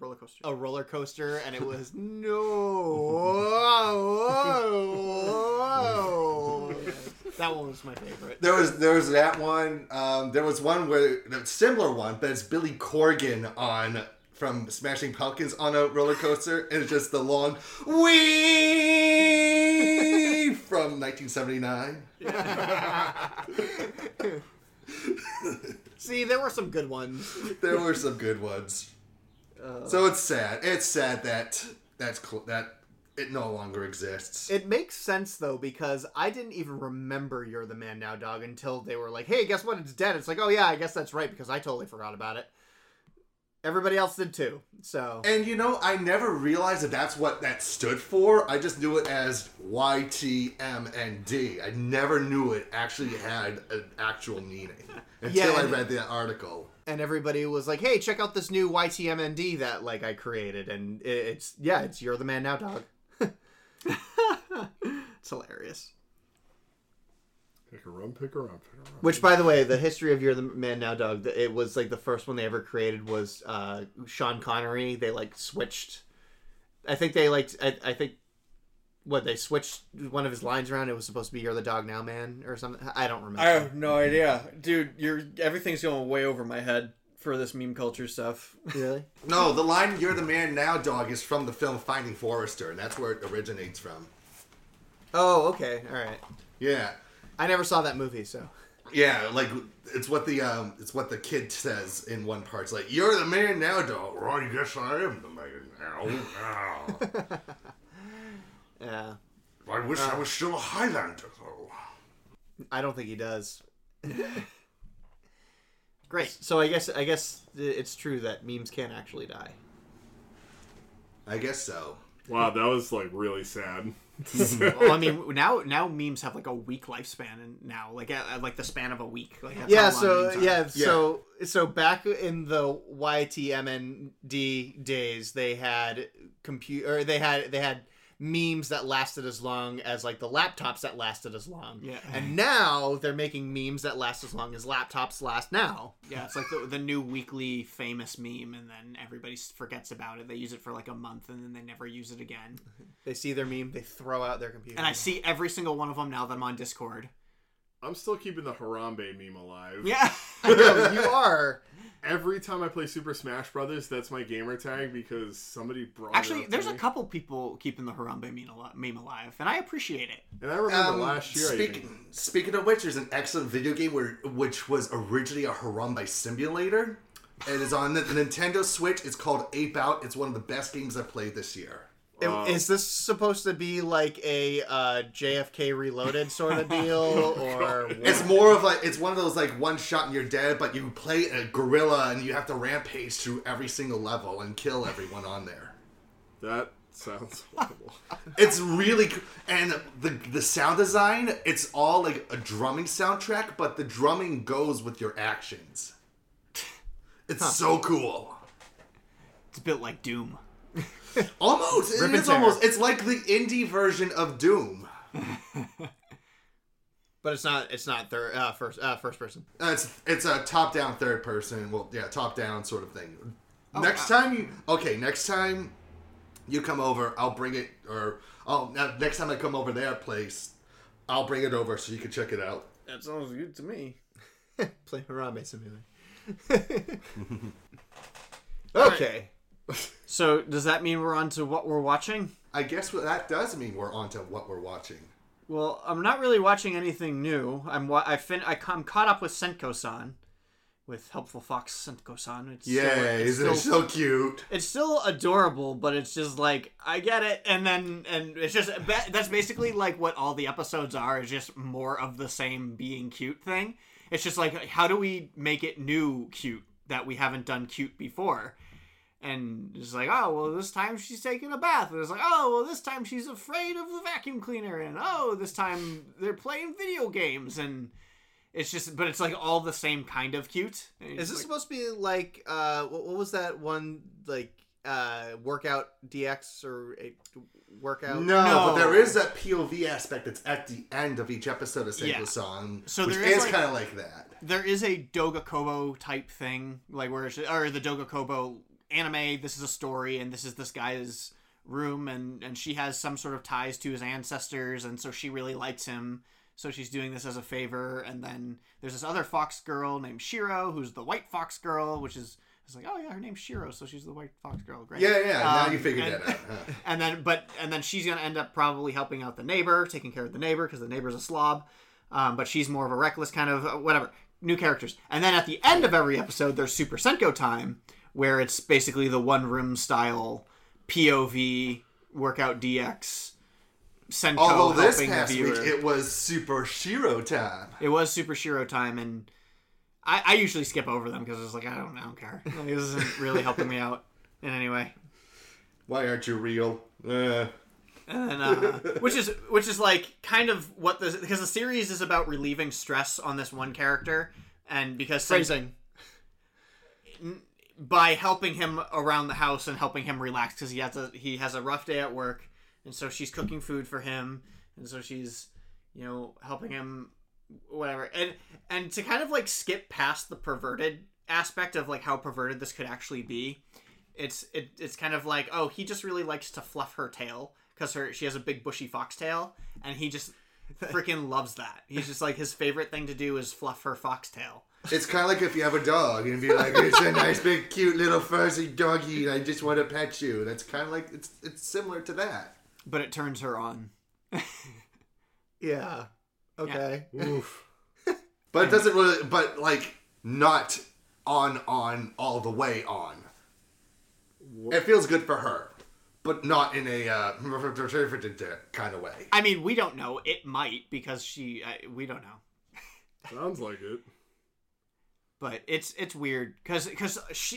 roller coaster, and it was no. That one was my favorite. There was that one. There was one where a similar one, but it's Billy Corgan from Smashing Pumpkins on a roller coaster, and it's just the long wee from 1979. See, there were some good ones. So it's sad. It's sad that it no longer exists. It makes sense, though, because I didn't even remember You're the Man Now Dog until they were like, hey, guess what? It's dead. It's like, oh, yeah, I guess that's right, because I totally forgot about it. Everybody else did, too. So. And, I never realized that that's what that stood for. I just knew it as YTMND. I never knew it actually had an actual meaning until I read that article. And everybody was like, hey, check out this new YTMND that, I created. And it's You're the Man Now Dog. It's hilarious. Pick her up. Which, by the way, the history of You're the Man Now Dog, it was, the first one they ever created was Sean Connery. They, switched. I think they, they switched one of his lines around. It was supposed to be You're the Dog Now Man or something. I don't remember. I have no idea. Dude, everything's going way over my head for this meme culture stuff. Really? No, the line You're the Man Now Dog is from the film Finding Forrester, and that's where it originates from. Oh, okay. All right. Yeah. I never saw that movie, so. Yeah, it's what the kid says in one part. It's like, you're the man now, dog. Well, I guess I am the man now. Yeah. I wish I was still a Highlander, though. I don't think he does. Great. So I guess it's true that memes can't actually die. I guess so. Wow, that was, really sad. Well, I mean, now memes have a week lifespan, and now the span of a week. So back in the YTMND days, they had they had memes that lasted as long as the laptops that lasted as long. Yeah. And now they're making memes that last as long as laptops last now. Yeah, it's the new weekly famous meme, and then everybody forgets about it. They use it for a month, and then they never use it again. They see their meme, they throw out their computer. And I see every single one of them now that I'm on Discord. I'm still keeping the Harambe meme alive. Yeah, I know, you are. Every time I play Super Smash Brothers, that's my gamer tag because somebody brought it up there's to me. A couple people keeping the Harambe meme alive, and I appreciate it. And I remember last year. Speaking of which, there's an excellent video game which was originally a Harambe simulator, and it's on the Nintendo Switch. It's called Ape Out. It's one of the best games I've played this year. Is this supposed to be a JFK Reloaded sort of deal, or what? It's more of it's one of those one shot and you're dead, but you play a gorilla and you have to rampage through every single level and kill everyone on there. That sounds horrible. It's really and the sound design. It's all a drumming soundtrack, but the drumming goes with your actions. It's so cool. It's a bit like Doom. Almost. It's almost. It's the indie version of Doom. But it's not. It's not first person. It's a top down third person. Well, yeah, top down sort of thing. Oh, next time you come over, I'll bring it. Or next time I come over their place, I'll bring it over so you can check it out. That sounds good to me. Play Harambe Simulator. Okay. So, does that mean we're on to what we're watching? I guess that does mean we're on to what we're watching. Well, I'm not really watching anything new. I'm caught up with Senko-san, with Helpful Fox Senko-san. It's still cute. It's still adorable, but it's just like, I get it. And it's just, that's basically like what all the episodes are, is just more of the same being cute thing. It's just like, how do we make it new cute that we haven't done cute before? And it's like, oh, well, this time she's taking a bath. And it's like, oh, well, this time she's afraid of the vacuum cleaner. And, oh, this time they're playing video games. And it's just, but it's like all the same kind of cute. Is this like, supposed to be like, what was that one, like, workout DX or a workout? No, but there is that POV aspect that's at the end of each episode of Senko-san, so which is like, kind of like that. There is a Dogakobo type thing, like where, or the Dogakobo anime, this is a story and this is this guy's room and she has some sort of ties to his ancestors and so she really likes him, so she's doing this as a favor. And then there's this other fox girl named Shiro who's the white fox girl, which is, it's like, oh yeah, her name's Shiro, so she's the white fox girl. Great. Now you figured that out. Huh? And then she's gonna end up probably helping out the neighbor, taking care of the neighbor because the neighbor's a slob, but she's more of a reckless kind of whatever. New characters. And then at the end of every episode there's Super Senko time, where it's basically the One Room style POV workout DX Senko. Although this past week it was Super Shiro time. It was Super Shiro time, and I usually skip over them because it's like I don't care. Like, this isn't really helping me out in any way. Why aren't you real? And which is like kind of what this, because the series is about relieving stress on this one character, and because phrasing. By helping him around the house and helping him relax, because he has a rough day at work, and so she's cooking food for him, and so she's, you know, helping him whatever, and to kind of like skip past the perverted aspect of like how perverted this could actually be, it's kind of like, oh, he just really likes to fluff her tail because she has a big bushy foxtail, and he just freaking loves that. He's just like, his favorite thing to do is fluff her foxtail. It's kind of like if you have a dog and be like, it's a nice big cute little fuzzy doggy and I just want to pet you. That's kind of like, it's similar to that. But it turns her on. Yeah. Okay. Yeah. Oof. But it doesn't really, but like not on all the way on. What? It feels good for her, but not in a kind of way. I mean, we don't know. It might, because we don't know. Sounds like it. But it's weird because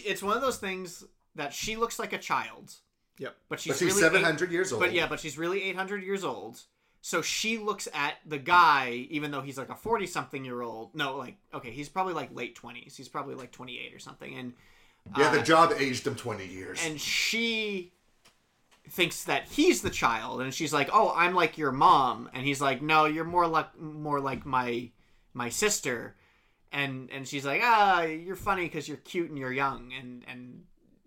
it's one of those things that she looks like a child. Yep. But she's really 700 years old. But she's really 800 years old. So she looks at the guy, even though he's like a 40-something-year-old. No, like, okay, he's probably like late 20s. He's probably like 28 or something. And the job aged him 20 years. And she thinks that he's the child. And she's like, oh, I'm like your mom. And he's like, no, you're more like my sister. And she's like, you're funny because you're cute and you're young,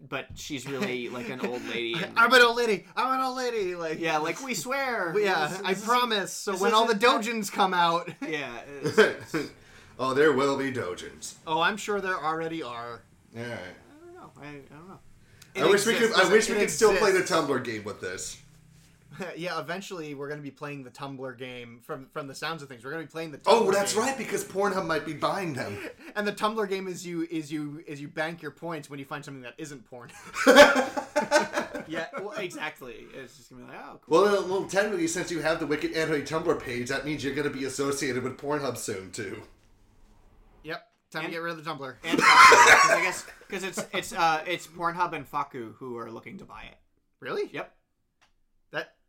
but she's really like an old lady. I'm an old lady. Like, yeah, like we swear. Yeah, I promise. So when all the doujins come out, yeah. Oh, there will be doujins. Oh, I'm sure there already are. Yeah. I don't know. I wish we could still play the Tumblr game with this. Yeah, eventually we're going to be playing the Tumblr game. From the sounds of things, we're going to be playing the Tumblr game. Oh, that's right, because Pornhub might be buying them. And the Tumblr game is you bank your points when you find something that isn't porn. Yeah, well, exactly. It's just going to be like, oh, cool. Well, technically, since you have the Wicked Anime Tumblr page, that means you're going to be associated with Pornhub soon, too. Yep. Time to get rid of the Tumblr. And Faku, I guess, because it's Pornhub and Faku who are looking to buy it. Really? Yep.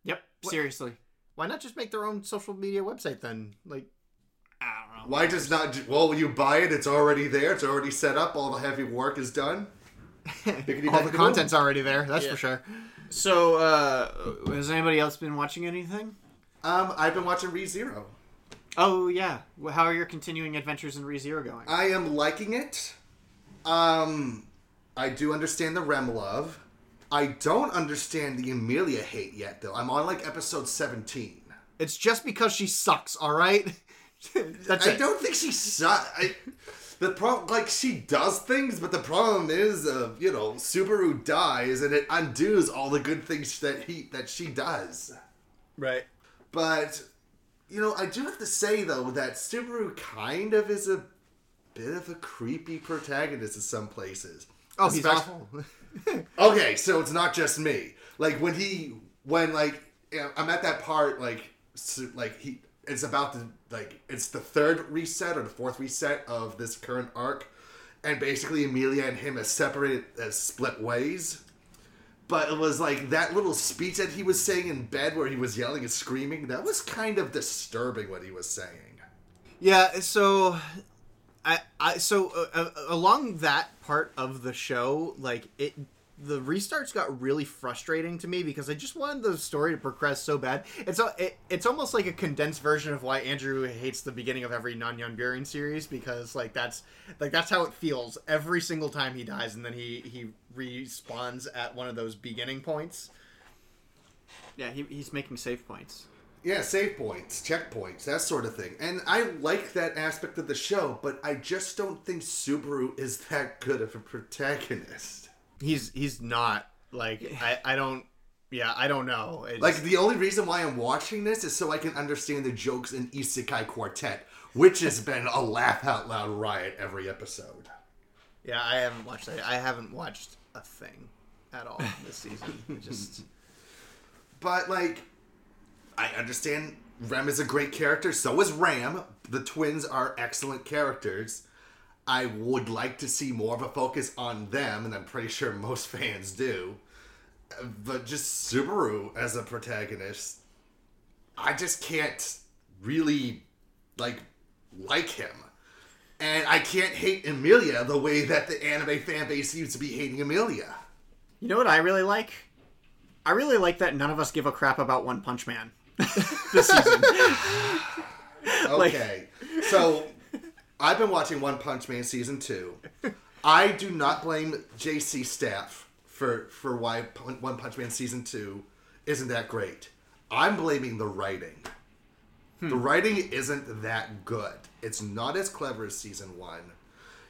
Yep, seriously. Why not just make their own social media website then? Like, I don't know. Why does not... Well, you buy it, it's already there, it's already set up, all the heavy work is done. All the content's already there, that's for sure. So, has anybody else been watching anything? I've been watching ReZero. Oh, yeah. How are your continuing adventures in ReZero going? I am liking it. I do understand the Rem love. I don't understand the Emilia hate yet, though. I'm on, like, episode 17. It's just because she sucks, all right? I don't think she sucks. The problem, like, she does things, but the problem is, Subaru dies, and it undoes all the good things that she does. Right. But, I do have to say, though, that Subaru kind of is a bit of a creepy protagonist in some places. Oh, he's awful. Okay, so it's not just me. Like, when you know, I'm at that part, it's about to, it's the third reset or the fourth reset of this current arc. And basically, Emilia and him are separated, split ways. But it was that little speech that he was saying in bed where he was yelling and screaming, that was kind of disturbing what he was saying. Yeah, so... So along that part of the show, the restarts got really frustrating to me because I just wanted the story to progress so bad. And so it's almost like a condensed version of why Andrew hates the beginning of every Nyan-yan Bury series, because that's how it feels every single time he dies, and then he respawns at one of those beginning points. Yeah, he's making save points. Yeah, save points, checkpoints, that sort of thing. And I like that aspect of the show, but I just don't think Subaru is that good of a protagonist. He's not. I don't know. It's... the only reason why I'm watching this is so I can understand the jokes in Isekai Quartet, which has been a laugh-out-loud riot every episode. Yeah, I haven't watched that. I haven't watched a thing at all this season. Just... But, I understand Rem is a great character. So is Ram. The twins are excellent characters. I would like to see more of a focus on them, and I'm pretty sure most fans do. But just Subaru as a protagonist, I just can't really, like him. And I can't hate Emilia the way that the anime fan base seems to be hating Emilia. You know what I really like? I really like that none of us give a crap about One Punch Man. This season. Okay. So, I've been watching One Punch Man Season 2. I do not blame JC staff for why One Punch Man Season 2 isn't that great. I'm blaming the writing. The writing isn't that good. It's not as clever as Season 1.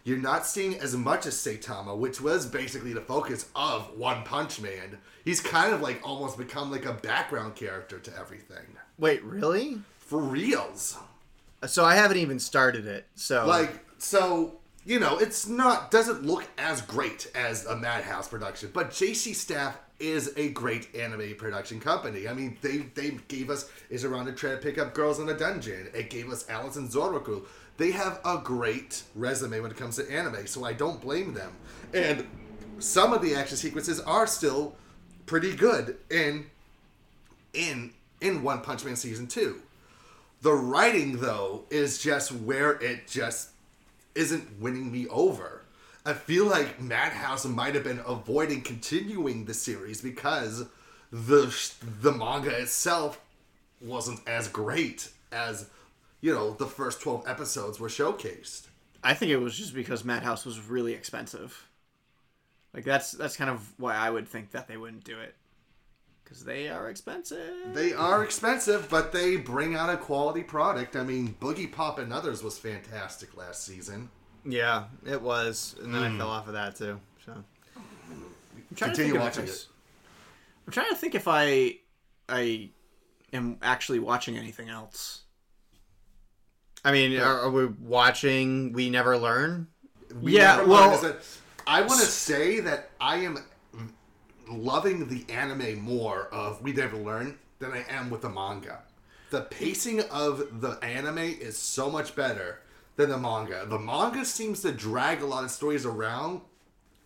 You're not seeing as much as Saitama, which was basically the focus of One Punch Man. He's kind of almost become a background character to everything. Wait, really? For reals. So I haven't even started it. So it's doesn't look as great as a Madhouse production, but JC Staff is a great anime production company. I mean, they gave us Is Around Trying to Pick Up Girls in a Dungeon. It gave us Alice and Zoroku. They have a great resume when it comes to anime, so I don't blame them. And some of the action sequences are still pretty good in One Punch Man Season 2. The writing, though, is just where it just isn't winning me over. I feel like Madhouse might have been avoiding continuing the series because the manga itself wasn't as great as... the first 12 episodes were showcased. I think it was just because Madhouse was really expensive. That's kind of why I would think that they wouldn't do it. Because they are expensive. They are expensive, but they bring out a quality product. I mean, Boogie Pop and Others was fantastic last season. Yeah, it was. And then I fell off of that, too. So. I'm trying to think if I am actually watching anything else. I mean, are we watching We Never Learn? Learn. I want to say that I am loving the anime more of We Never Learn than I am with the manga. The pacing of the anime is so much better than the manga. The manga seems to drag a lot of stories around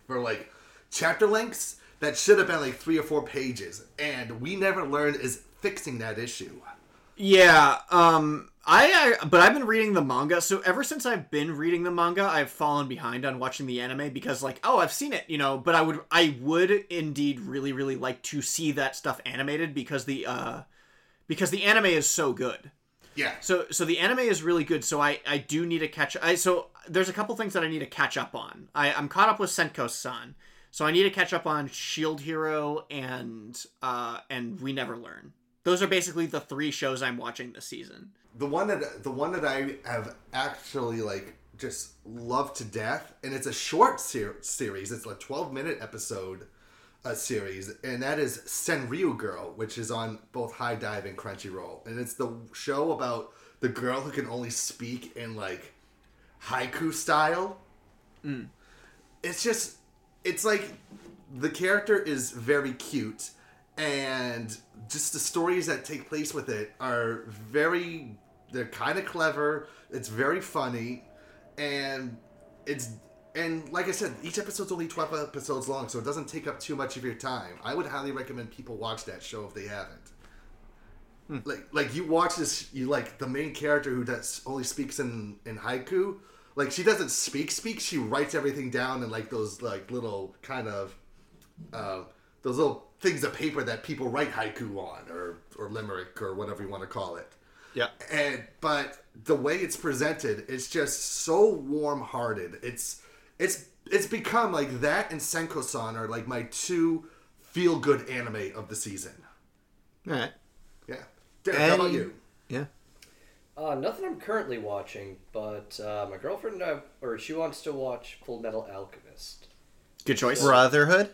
for, chapter lengths that should have been, 3 or 4 pages. And We Never Learn is fixing that issue. Yeah, but I've been reading the manga, so ever since I've been reading the manga, I've fallen behind on watching the anime because, I've seen it, but I would indeed really, really like to see that stuff animated because the anime is so good. Yeah. So the anime is really good, so I do need to catch... So there's a couple things that I need to catch up on. I'm caught up with Senko-san, so I need to catch up on Shield Hero and We Never Learn. Those are basically the 3 shows I'm watching this season. The one that I have actually just loved to death, and it's a short series. It's a 12-minute episode series, and that is Senryu Girl, which is on both High Dive and Crunchyroll, and it's the show about the girl who can only speak in haiku style. Mm. It's just, it's like the character is very cute, and just the stories that take place with it are very, they're kind of clever. It's very funny, and it's, and like I said, each episode's only 12 episodes long, so it doesn't take up too much of your time. I would highly recommend people watch that show if they haven't. Hmm. Like you watch this, you like the main character who does only speaks in haiku. Like, she doesn't speak. She writes everything down in like those like little kind of those little things of paper that people write haiku on, or limerick, or whatever you want to call it. Yeah. And but the way it's presented, it's just so warm-hearted. It's become like that, and Senko-san are like my two feel-good anime of the season. All right. Yeah. Derek, how about you? Yeah. Nothing I'm currently watching, but my girlfriend and I, or she wants to watch Full Metal Alchemist. Good choice. So, Brotherhood?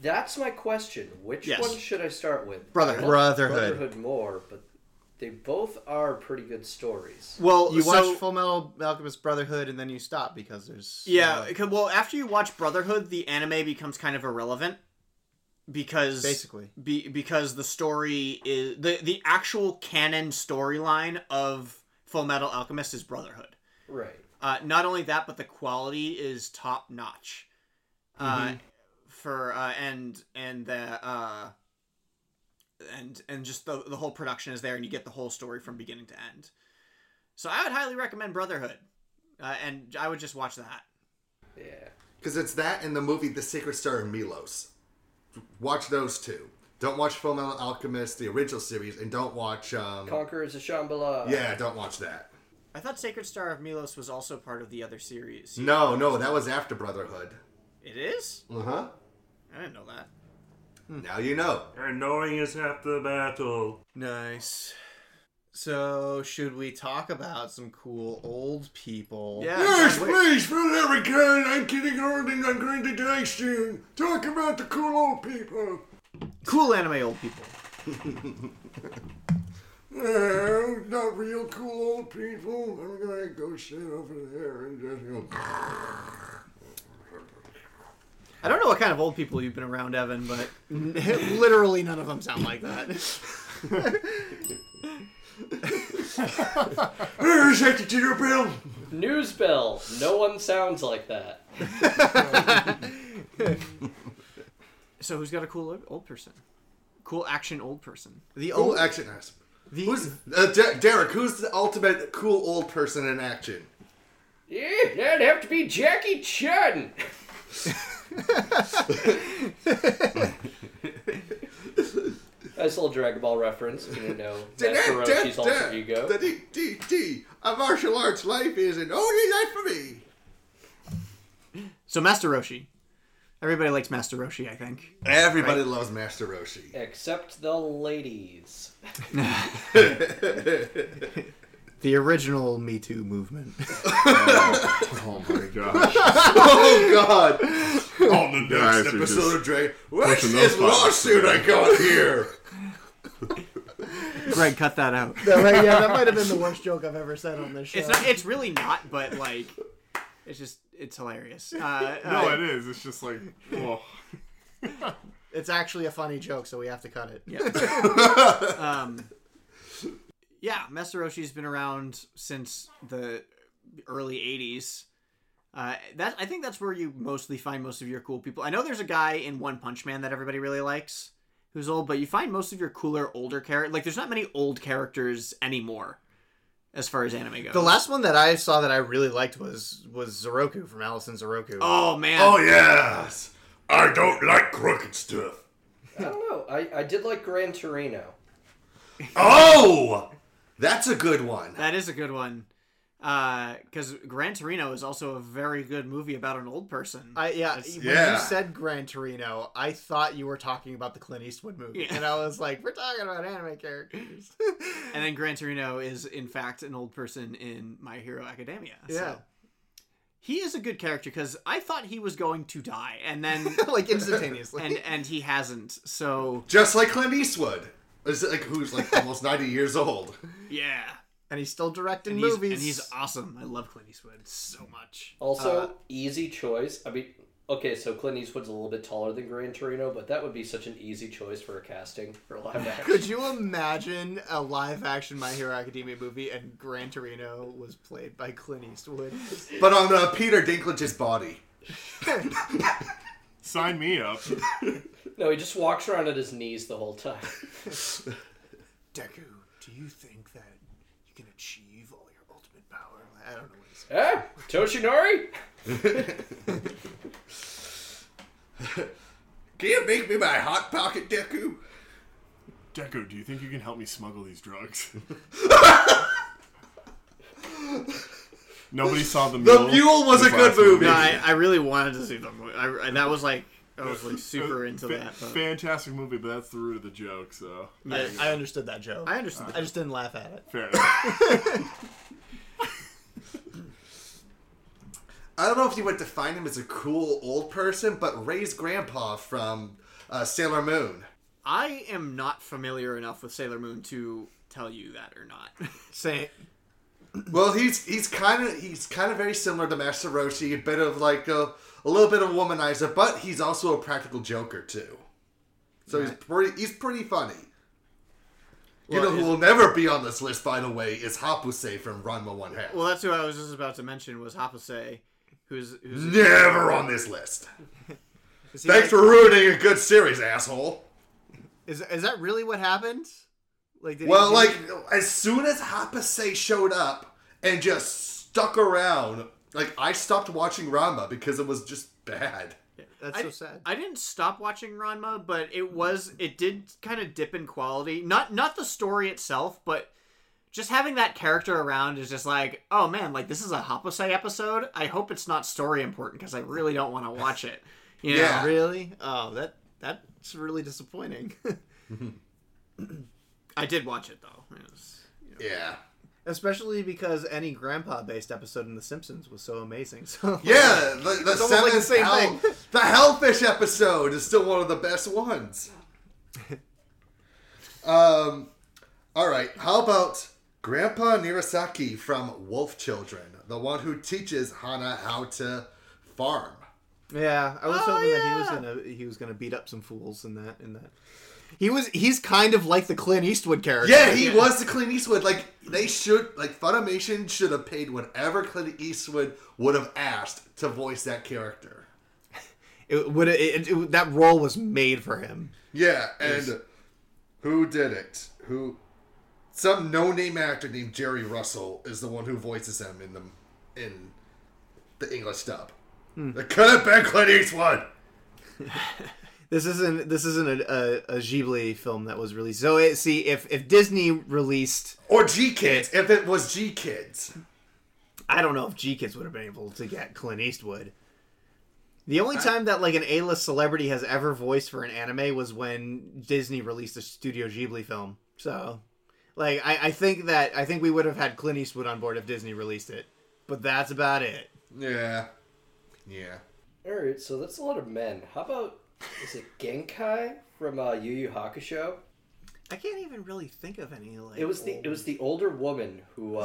That's my question. Which one should I start with? Brotherhood more, but they both are pretty good stories. Well, you watch Full Metal Alchemist Brotherhood and then you stop because there's... Yeah, well, after you watch Brotherhood, the anime becomes kind of irrelevant. Because basically, because the story is the actual canon storyline of Full Metal Alchemist is Brotherhood, right? Not only that, but the quality is top notch. Mm-hmm. And just the whole production is there, and you get the whole story from beginning to end. So I would highly recommend Brotherhood, and I would just watch that. Yeah, because it's that and the movie The Secret Star of Milos. Watch those two. Don't watch Full Metal Alchemist, the original series, and don't watch... Conquerors of Shambhala. Yeah, don't watch that. I thought Sacred Star of Milos was also part of the other series. No, that was after Brotherhood. It is? Uh-huh. I didn't know that. Now you know. And knowing is half the battle. Nice. So, should we talk about some cool old people? Yeah, yes, please, for every kind, I'm getting old and I'm going to die soon. Talk about the cool old people. Cool anime old people. No, not real cool old people. I'm going to go sit over there and just go... I don't know what kind of old people you've been around, Evan, but literally none of them sound like that. News bell. No one sounds like that. So who's got a cool old person? Cool action old person. The old action ass. Derek, who's the ultimate cool old person in action? Yeah, that'd have to be Jackie Chan. Nice little Dragon Ball reference. You didn't know that's Hiroshi's alter ego. The DDT of martial arts life is an only life for me. So Master Roshi. Everybody likes Master Roshi, I think. Everybody loves Master Roshi. Except the ladies. The original Me Too movement. Oh my gosh. Oh God. On the next episode of Drake, what's this lawsuit I got here? Greg, cut that out. Yeah, that might have been the worst joke I've ever said on this show. It's really not, but like, it's hilarious. No, it is. It's just like, whoa. It's actually a funny joke, so we have to cut it. Yeah. Yeah, Master Roshi's been around since the early 80s. I think that's where you mostly find most of your cool people. I know there's a guy in One Punch Man that everybody really likes who's old, but you find most of your cooler, older characters. Like, there's not many old characters anymore as far as anime goes. The last one that I saw that I really liked was Zoroku from Alice in Zoroku. Oh, man. Oh, yes. I don't like crooked stuff. I don't know. I did like Gran Torino. Oh! That's a good one. That is a good one. Because Gran Torino is also a very good movie about an old person. When you said Gran Torino, I thought you were talking about the Clint Eastwood movie. Yeah. And I was like, we're talking about anime characters. And then Gran Torino is, in fact, an old person in My Hero Academia. Yeah. So. He is a good character because I thought he was going to die. And then... like, instantaneously. And he hasn't, so... Just like Clint Eastwood. Is it like who's like almost 90 years old? Yeah. And he's still directing movies. And he's awesome. I love Clint Eastwood so much. Also, easy choice. I mean, okay, so Clint Eastwood's a little bit taller than Gran Torino, but that would be such an easy choice for a casting for a live action. Could you imagine a live action My Hero Academia movie and Gran Torino was played by Clint Eastwood? But on Peter Dinklage's body. Sign me up. No, he just walks around at his knees the whole time. Deku, do you think that you can achieve all your ultimate power? I don't know what he's saying. Toshinori? Can you make me my hot pocket, Deku? Deku, do you think you can help me smuggle these drugs? Nobody saw The Mule. The Mule was a good movie. No, I really wanted to see The Mule. And that was like, I was like super into that. But. Fantastic movie, but that's the root of the joke, so. I understood that joke. I understood that. I just didn't laugh at it. Fair enough. I don't know if you would define him as a cool old person, but Ray's grandpa from Sailor Moon. I am not familiar enough with Sailor Moon to tell you that or not. Say it. Well, he's kind of very similar to Master Roshi, a bit of like a little bit of a womanizer, but he's also a practical joker too. So right. he's pretty funny. Well, you know who will never be on this list, by the way, is Hapuse from Ranma 1/2. Well, that's who I was just about to mention was Hapuse, who's never on this list. Thanks for ruining a good series, asshole. Is that really what happened? Like, as soon as Hapase showed up and just stuck around, like, I stopped watching Ranma because it was just bad. Yeah, that's so sad. I didn't stop watching Ranma, but it did kind of dip in quality. Not the story itself, but just having that character around is just like, oh man, like, this is a Hapase episode. I hope it's not story important because I really don't want to watch it. You know? Yeah. Really? Oh, that's really disappointing. I did watch it, though. It was, yeah. Especially because any grandpa-based episode in The Simpsons was so amazing. So yeah, the seventh, like thing. The Hellfish episode is still one of the best ones. All right, how about Grandpa Nirasaki from Wolf Children, the one who teaches Hana how to farm? Yeah, I was hoping that he was gonna beat up some fools in that. He's kind of like the Clint Eastwood character. Yeah, he was the Clint Eastwood. Like, Funimation should have paid whatever Clint Eastwood would have asked to voice that character. That role was made for him. Yeah, and who did it? Some no-name actor named Jerry Russell is the one who voices him in the English dub. It could have been Clint Eastwood. This isn't a Ghibli film that was released. So if Disney released or G-Kids, if it was G-Kids, I don't know if G-Kids would have been able to get Clint Eastwood. The only time that like an A-list celebrity has ever voiced for an anime was when Disney released a Studio Ghibli film. So, like, I think we would have had Clint Eastwood on board if Disney released it, but that's about it. Yeah, yeah. All right, so that's a lot of men. How about? Is it Genkai from Yu Yu Hakusho? I can't even really think of any. Like, it was the older woman who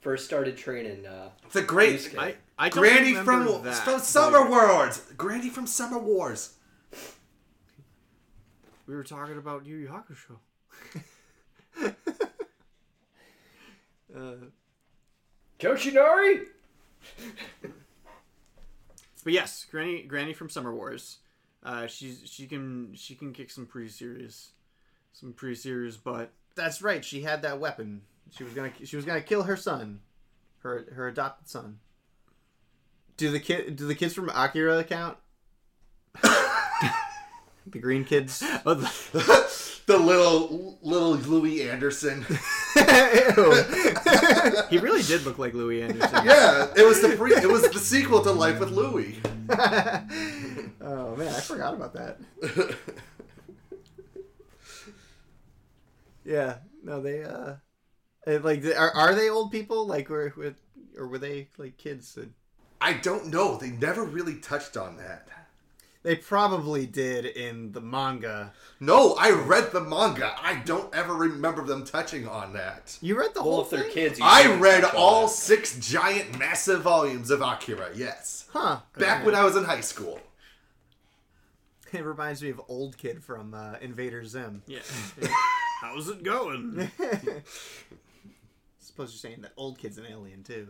first started training. It's a great I don't Granny from Summer Wars. Granny from Summer Wars. We were talking about Yu Yu Hakusho. Toshinori. But yes, Granny from Summer Wars. She can kick some pretty serious butt. That's right. She had that weapon. She was gonna kill her son, her adopted son. Do the kids from Akira count? The green kids. Oh, the little Louis Anderson. He really did look like Louis Anderson. Yeah, it was the sequel to Life with Louis. Oh man, I forgot about that. Yeah, no, they like are they old people? Like, were they like kids? I don't know. They never really touched on that. They probably did in the manga. No, I read the manga. I don't ever remember them touching on that. You read the whole thing? Well, if they're kids, I read all 6 giant, massive volumes of Akira, yes. Huh. Back when I was in high school. It reminds me of Old Kid from Invader Zim. Yeah. How's it going? I suppose you're saying that Old Kid's an alien, too.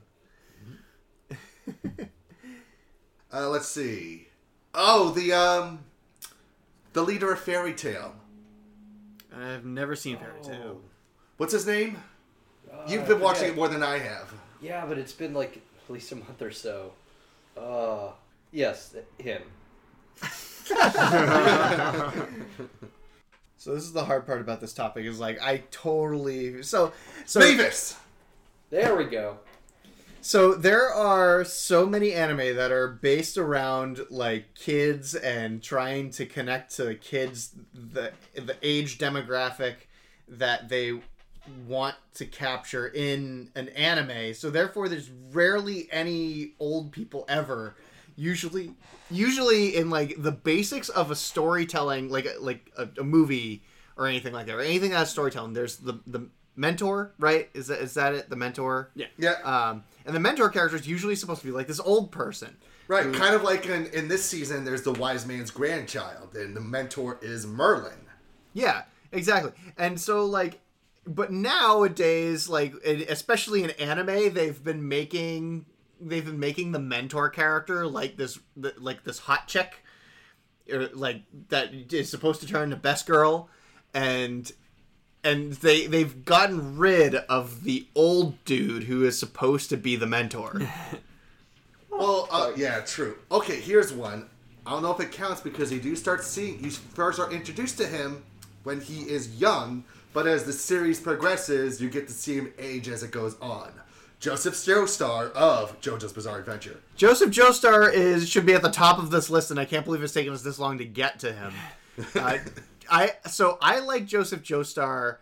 Let's see. Oh, the leader of Fairy Tail. I've never seen Fairy Tail. What's his name? You've been watching it more than I have. Yeah, but it's been like at least a month or so. Yes, him. So this is the hard part about this topic. Is like I totally so Mavis. There we go. So there are so many anime that are based around like kids and trying to connect to kids, the age demographic that they want to capture in an anime. So therefore, there's rarely any old people ever. Usually in like the basics of a storytelling, like a movie or anything like that, or anything that's storytelling. There's the mentor, right? Is that it? The mentor? Yeah. And the mentor character is usually supposed to be like this old person. Right. Who, kind of like in this season, there's the wise man's grandchild, and the mentor is Merlin. Yeah, exactly. And so, like, but nowadays, like, especially in anime, they've been making the mentor character like this hot chick, or like that is supposed to turn into best girl, and they've gotten rid of the old dude who is supposed to be the mentor. Well, yeah, true. Okay, here's one. I don't know if it counts because you first are introduced to him when he is young, but as the series progresses, you get to see him age as it goes on. Joseph Joestar of JoJo's Bizarre Adventure. Joseph Joestar should be at the top of this list, and I can't believe it's taken us this long to get to him. I like Joseph Joestar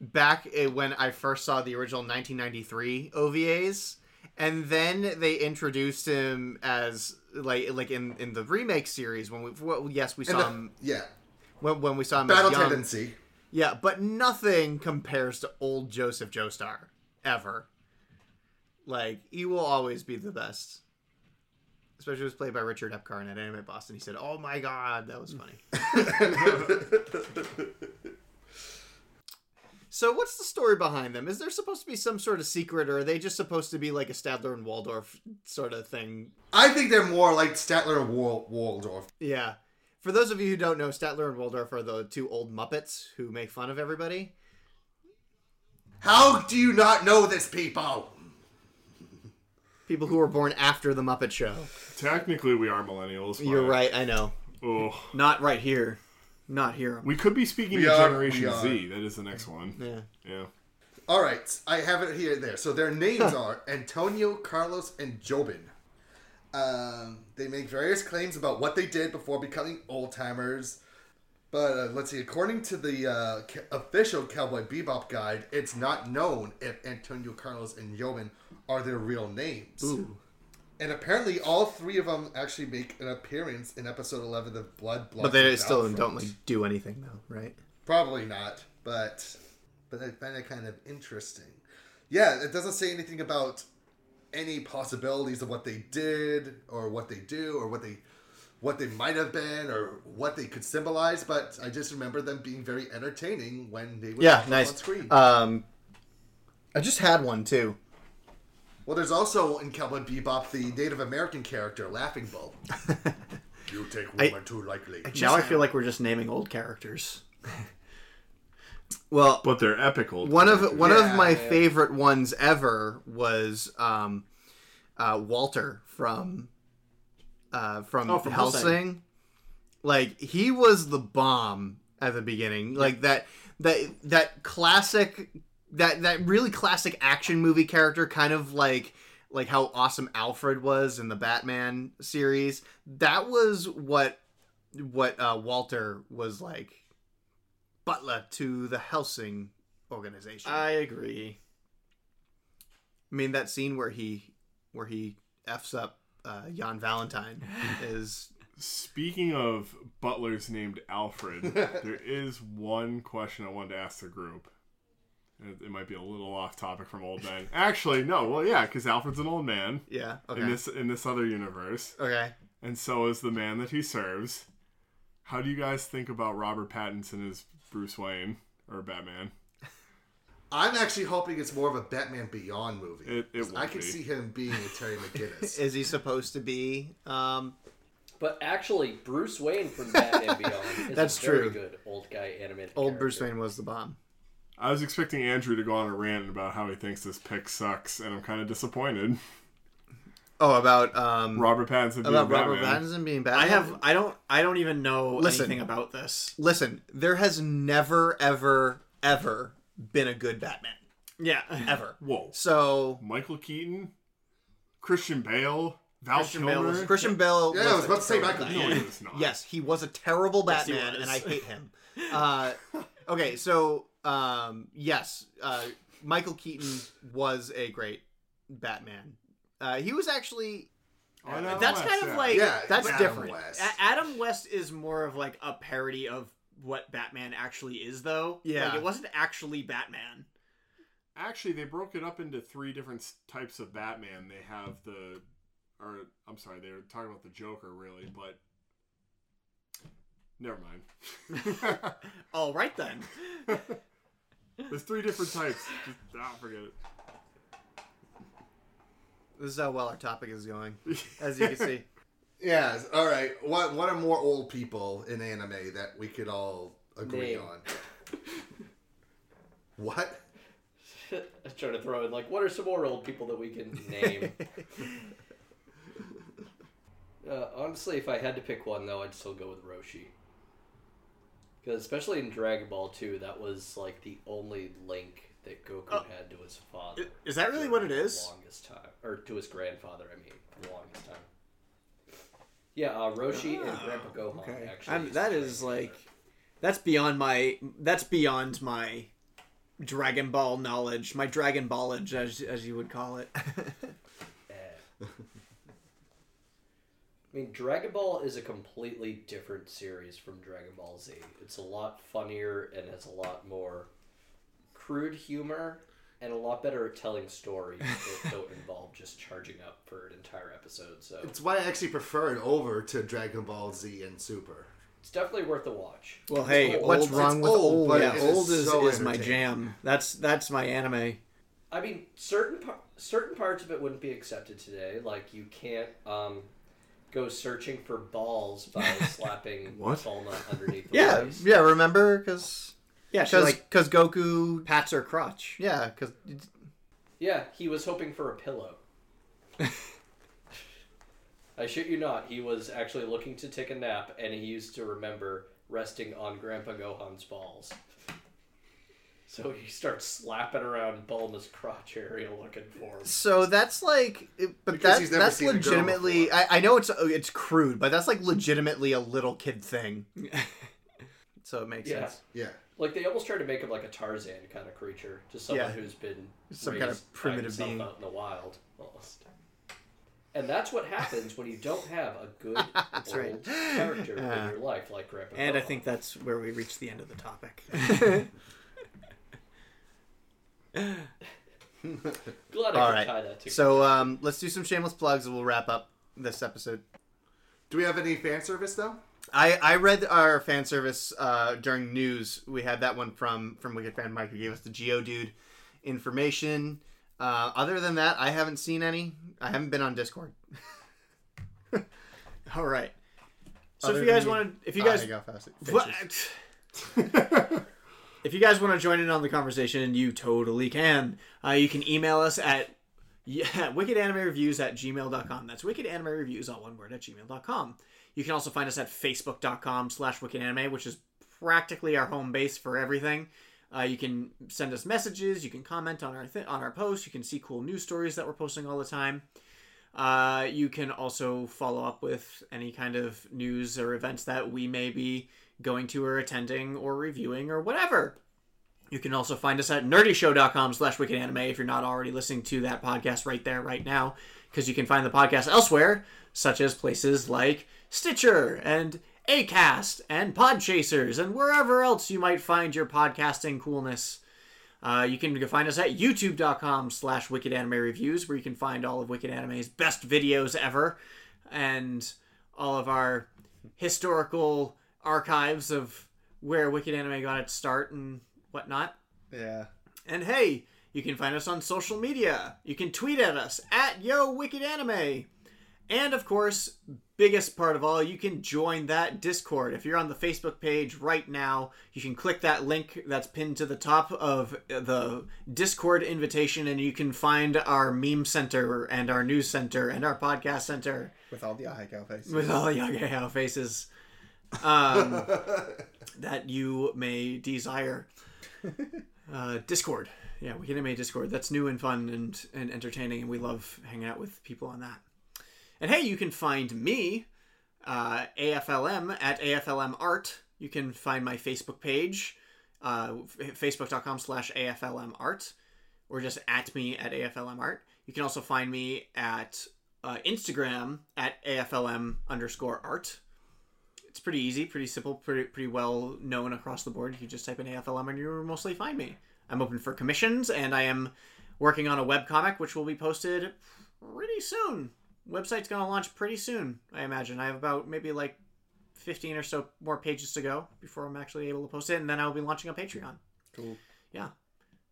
back when I first saw the original 1993 OVAs, and then they introduced him as like in the remake series when we saw him Battle as young. Tendency. Yeah, but nothing compares to old Joseph Joestar ever. Like, he will always be the best. Especially it was played by Richard Epcarn at Anime Boston. He said, "Oh my God, that was funny." So what's the story behind them? Is there supposed to be some sort of secret, or are they just supposed to be like a Statler and Waldorf sort of thing? I think they're more like Statler and Waldorf. Yeah. For those of you who don't know, Statler and Waldorf are the 2 old Muppets who make fun of everybody. How do you not know this, people? People who were born after the Muppet Show. Technically, we are millennials. You're right, I know. Oh. Not right here. Not here. We could be speaking to Generation Z. That is the next one. Yeah. All right. I have it here and there. So their names are Antonio, Carlos, and Jobin. They make various claims about what they did before becoming old-timers. But let's see. According to the official Cowboy Bebop guide, it's not known if Antonio, Carlos, and Jobin are their real names. Ooh. And apparently all 3 of them actually make an appearance in episode 11 of Blood Blood. But they still don't like do anything though, right? Probably not, but I find it kind of interesting. Yeah, it doesn't say anything about any possibilities of what they did or what they do or what they might have been or what they could symbolize, but I just remember them being very entertaining when they would on screen. I just had one too. Well, there's also in Cowboy Bebop the Native American character, Laughing Bull. You take women too lightly. Now I feel like we're just naming old characters. Well, but they're epic old. One of my favorite ones ever was Walter from Hellsing. Like he was the bomb at the beginning. Like that classic. That really classic action movie character, kind of like how awesome Alfred was in the Batman series. That was what Walter was like, butler to the Hellsing organization. I agree. I mean that scene where he f's up Jan Valentine is Speaking of butlers named Alfred, there is one question I wanted to ask the group. It might be a little off topic from Old Men. Actually, no. Well, yeah, because Alfred's an old man. Yeah. Okay. In this other universe. Okay. And so is the man that he serves. How do you guys think about Robert Pattinson as Bruce Wayne or Batman? I'm actually hoping it's more of a Batman Beyond movie. I could see him being a Terry McGinnis. Is he supposed to be? But actually, Bruce Wayne from Batman Beyond is a very good old guy animated character. Bruce Wayne was the bomb. I was expecting Andrew to go on a rant about how he thinks this pick sucks, and I'm kind of disappointed. Oh, about Robert Pattinson being Batman. I don't even know anything about this. Listen, there has never, ever, ever been a good Batman. Yeah, ever. Whoa. So Michael Keaton, Christian Bale. Christian Bale. Yeah, I was about to say Michael Keaton. No, he was not. Yes, he was a terrible Batman, and I hate him. Okay, so. Michael Keaton was a great Batman. He was actually... That's different. Adam West is more of like a parody of what Batman actually is, though. Yeah. Like, it wasn't actually Batman. Actually, they broke it up into three different types of Batman. They have they were talking about the Joker, really, but... Never mind. All right, then. There's three different types. Forget it. This is how well our topic is going, as you can see. Yeah, all right. What are more old people in anime that we could all agree on? What? I'm trying to throw in, like, what are some more old people that we can name? Honestly, if I had to pick one, though, I'd still go with Roshi. Because especially in Dragon Ball 2, that was like the only link that Goku had to his father. Is that really what it is? Longest time, or to his grandfather, I mean, for the longest time. Yeah, Roshi and Grandpa Gohan. Okay. Actually, that is like that's beyond my Dragon Ball knowledge, my Dragon Ballage, as you would call it. I mean, Dragon Ball is a completely different series from Dragon Ball Z. It's a lot funnier and has a lot more crude humor and a lot better at telling stories that don't involve just charging up for an entire episode. So it's why I actually prefer it over to Dragon Ball Z and Super. It's definitely worth the watch. Well, hey, what's wrong with old? Yeah, old is my jam. That's my anime. I mean, certain parts of it wouldn't be accepted today. Like, you can't... go searching for balls by slapping walnut underneath the waist. Yeah, remember? Because Goku pats her crotch. Yeah, because... Yeah, he was hoping for a pillow. I shit you not, he was actually looking to take a nap, and he used to remember resting on Grandpa Gohan's balls. So he starts slapping around Bulma's crotch area looking for him. So that's like, but that's legitimately. I know it's crude, but that's like legitimately a little kid thing. So it makes sense. Yeah, like they almost tried to make him like a Tarzan kind of creature, just someone who's been some raised kind of primitive being out in the wild, almost. And that's what happens when you don't have a good old character in your life, like Grandpa. And Bob. I think that's where we reach the end of the topic. Glad I could tie that too. So let's do some shameless plugs and we'll wrap up this episode. Do we have any fan service though? I read our fan service during news. We had that one from Wicked Fan Mike, who gave us the Geodude information. Other than that, I haven't seen any. I haven't been on Discord. All right. So if you guys want to join in on the conversation, you totally can. You can email us at wickedanimereviews@gmail.com. That's wickedanimereviews, all one word, at gmail.com. You can also find us at facebook.com/wickedanime, which is practically our home base for everything. You can send us messages. You can comment on our posts. You can see cool news stories that we're posting all the time. You can also follow up with any kind of news or events that we may be going to or attending or reviewing or whatever. You can also find us at nerdyshow.com/wickedanime if you're not already listening to that podcast right there right now, because you can find the podcast elsewhere, such as places like Stitcher and Acast and Podchasers and wherever else you might find your podcasting coolness. You can find us at youtube.com/wickedanime reviews, where you can find all of Wicked Anime's best videos ever and all of our historical archives of where Wicked Anime got its start and whatnot. Yeah. And hey, you can find us on social media. You can tweet at us at YoWickedAnime. And of course, biggest part of all, you can join that Discord. If you're on the Facebook page right now, you can click that link that's pinned to the top of the Discord invitation, and you can find our meme center and our news center and our podcast center. With all the Ahegao faces. That you may desire. Discord. Yeah, we can animate Discord. That's new and fun and entertaining, and we love hanging out with people on that. And hey, you can find me, AFLM, at AFLM Art. You can find my Facebook page, facebook.com/AFLM Art, or just at me at AFLM Art. You can also find me at Instagram at AFLM_art. It's pretty easy, pretty simple, pretty well known across the board. You just type in AFLM and you'll mostly find me. I'm open for commissions, and I am working on a webcomic, which will be posted pretty soon. Website's going to launch pretty soon, I imagine. I have about maybe like 15 or so more pages to go before I'm actually able to post it, and then I'll be launching a Patreon. Cool. Yeah.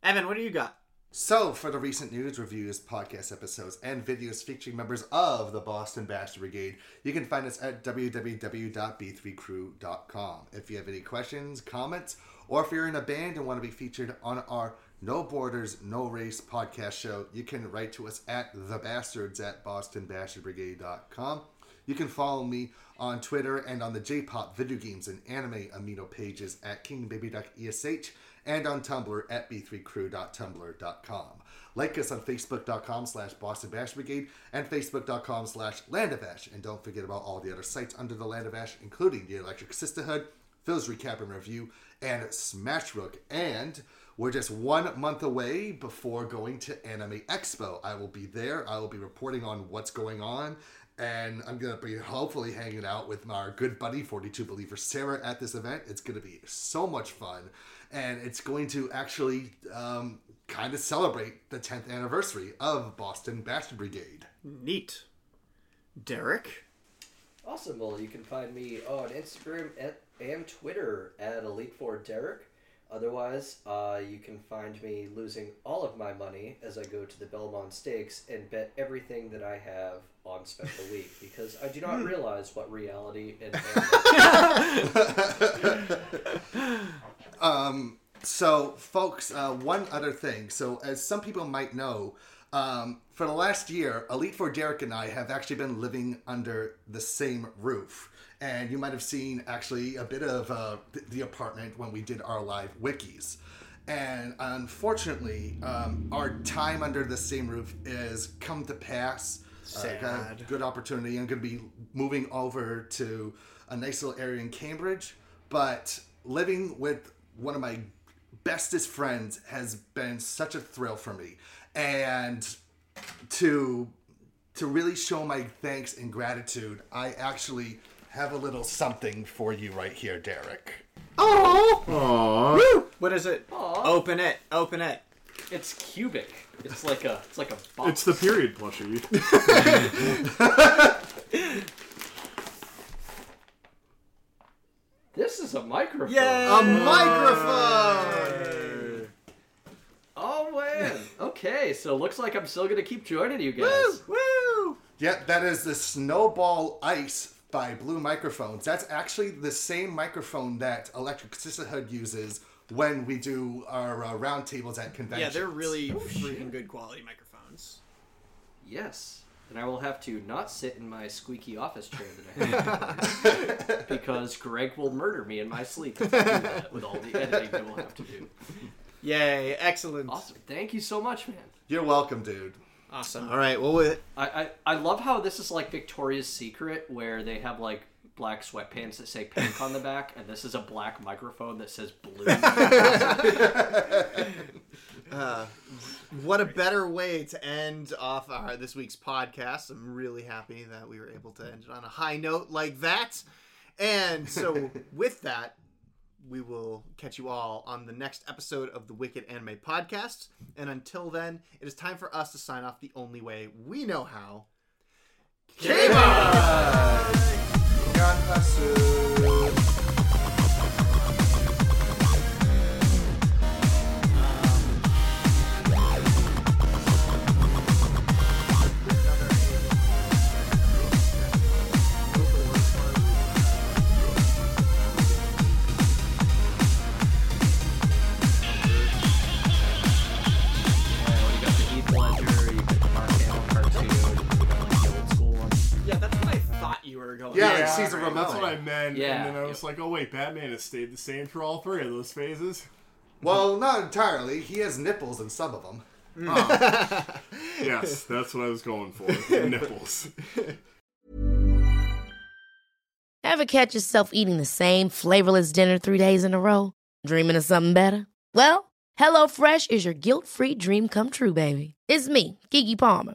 Evan, what do you got? So, for the recent news, reviews, podcast episodes, and videos featuring members of the Boston Bastard Brigade, you can find us at www.b3crew.com. If you have any questions, comments, or if you're in a band and want to be featured on our No Borders, No Race podcast show, you can write to us at thebastards@bostonbastardbrigade.com. You can follow me on Twitter and on the J-pop, video games, and anime amino pages at kingbabyduckesh and on Tumblr at b3crew.tumblr.com. Like us on facebook.com/bostonbashbrigade and facebook.com/landofash. And don't forget about all the other sites under the Landofash, including the Electric Sisterhood, Phil's Recap and Review, and Smashrook. And we're just 1 month away before going to Anime Expo. I will be there. I will be reporting on what's going on. And I'm going to be hopefully hanging out with our good buddy, 42 Believer Sarah, at this event. It's going to be so much fun. And it's going to actually kind of celebrate the 10th anniversary of Boston Bastard Brigade. Neat. Derek? Awesome. Well, you can find me on Instagram and Twitter at Elite4Derek. Otherwise, you can find me losing all of my money as I go to the Belmont Stakes and bet everything that I have on Special Week, because I do not realize what reality and So, folks, one other thing. So, as some people might know, for the last year, Elite4 Derek and I have actually been living under the same roof. And you might have seen actually a bit of the apartment when we did our live wikis. And unfortunately, our time under the same roof has come to pass. Sad. Got a good opportunity. I'm going to be moving over to a nice little area in Cambridge. But living with one of my bestest friends has been such a thrill for me. And to really show my thanks and gratitude, I actually have a little something for you right here, Derek. Oh! What is it? Aww. Open it. Open it. It's cubic. It's like a box. It's the period plushie. This is a microphone. Yay! A microphone! Yay. Oh, man. Okay, so looks like I'm still going to keep joining you guys. Woo! Woo! Yep, that is the Snowball Ice by Blue Microphones. That's actually the same microphone that Electric Sisterhood uses when we do our round tables at conventions. Yeah, they're really freaking good quality microphones. Yes. And I will have to not sit in my squeaky office chair that I have because Greg will murder me in my sleep if I do that with all the editing that we'll have to do. Yay, excellent. Awesome. Thank you so much, man. You're welcome, dude. Awesome. All right. Well, I love how this is like Victoria's Secret, where they have like black sweatpants that say pink on the back, and this is a black microphone that says blue. what a better way to end off our this week's podcast. I'm really happy that we were able to end it on a high note like that. And so with that, we will catch you all on the next episode of the Wicked Anime Podcast. And until then, it is time for us to sign off the only way we know how. K-Bye! Caesar Ramon. That's what I meant. Yeah. And then I was like, oh wait, Batman has stayed the same for all three of those phases. Well, not entirely. He has nipples in some of them. Oh. Yes, that's what I was going for. Nipples. Ever catch yourself eating the same flavorless dinner 3 days in a row? Dreaming of something better? Well, HelloFresh is your guilt-free dream come true, baby. It's me, Keke Palmer.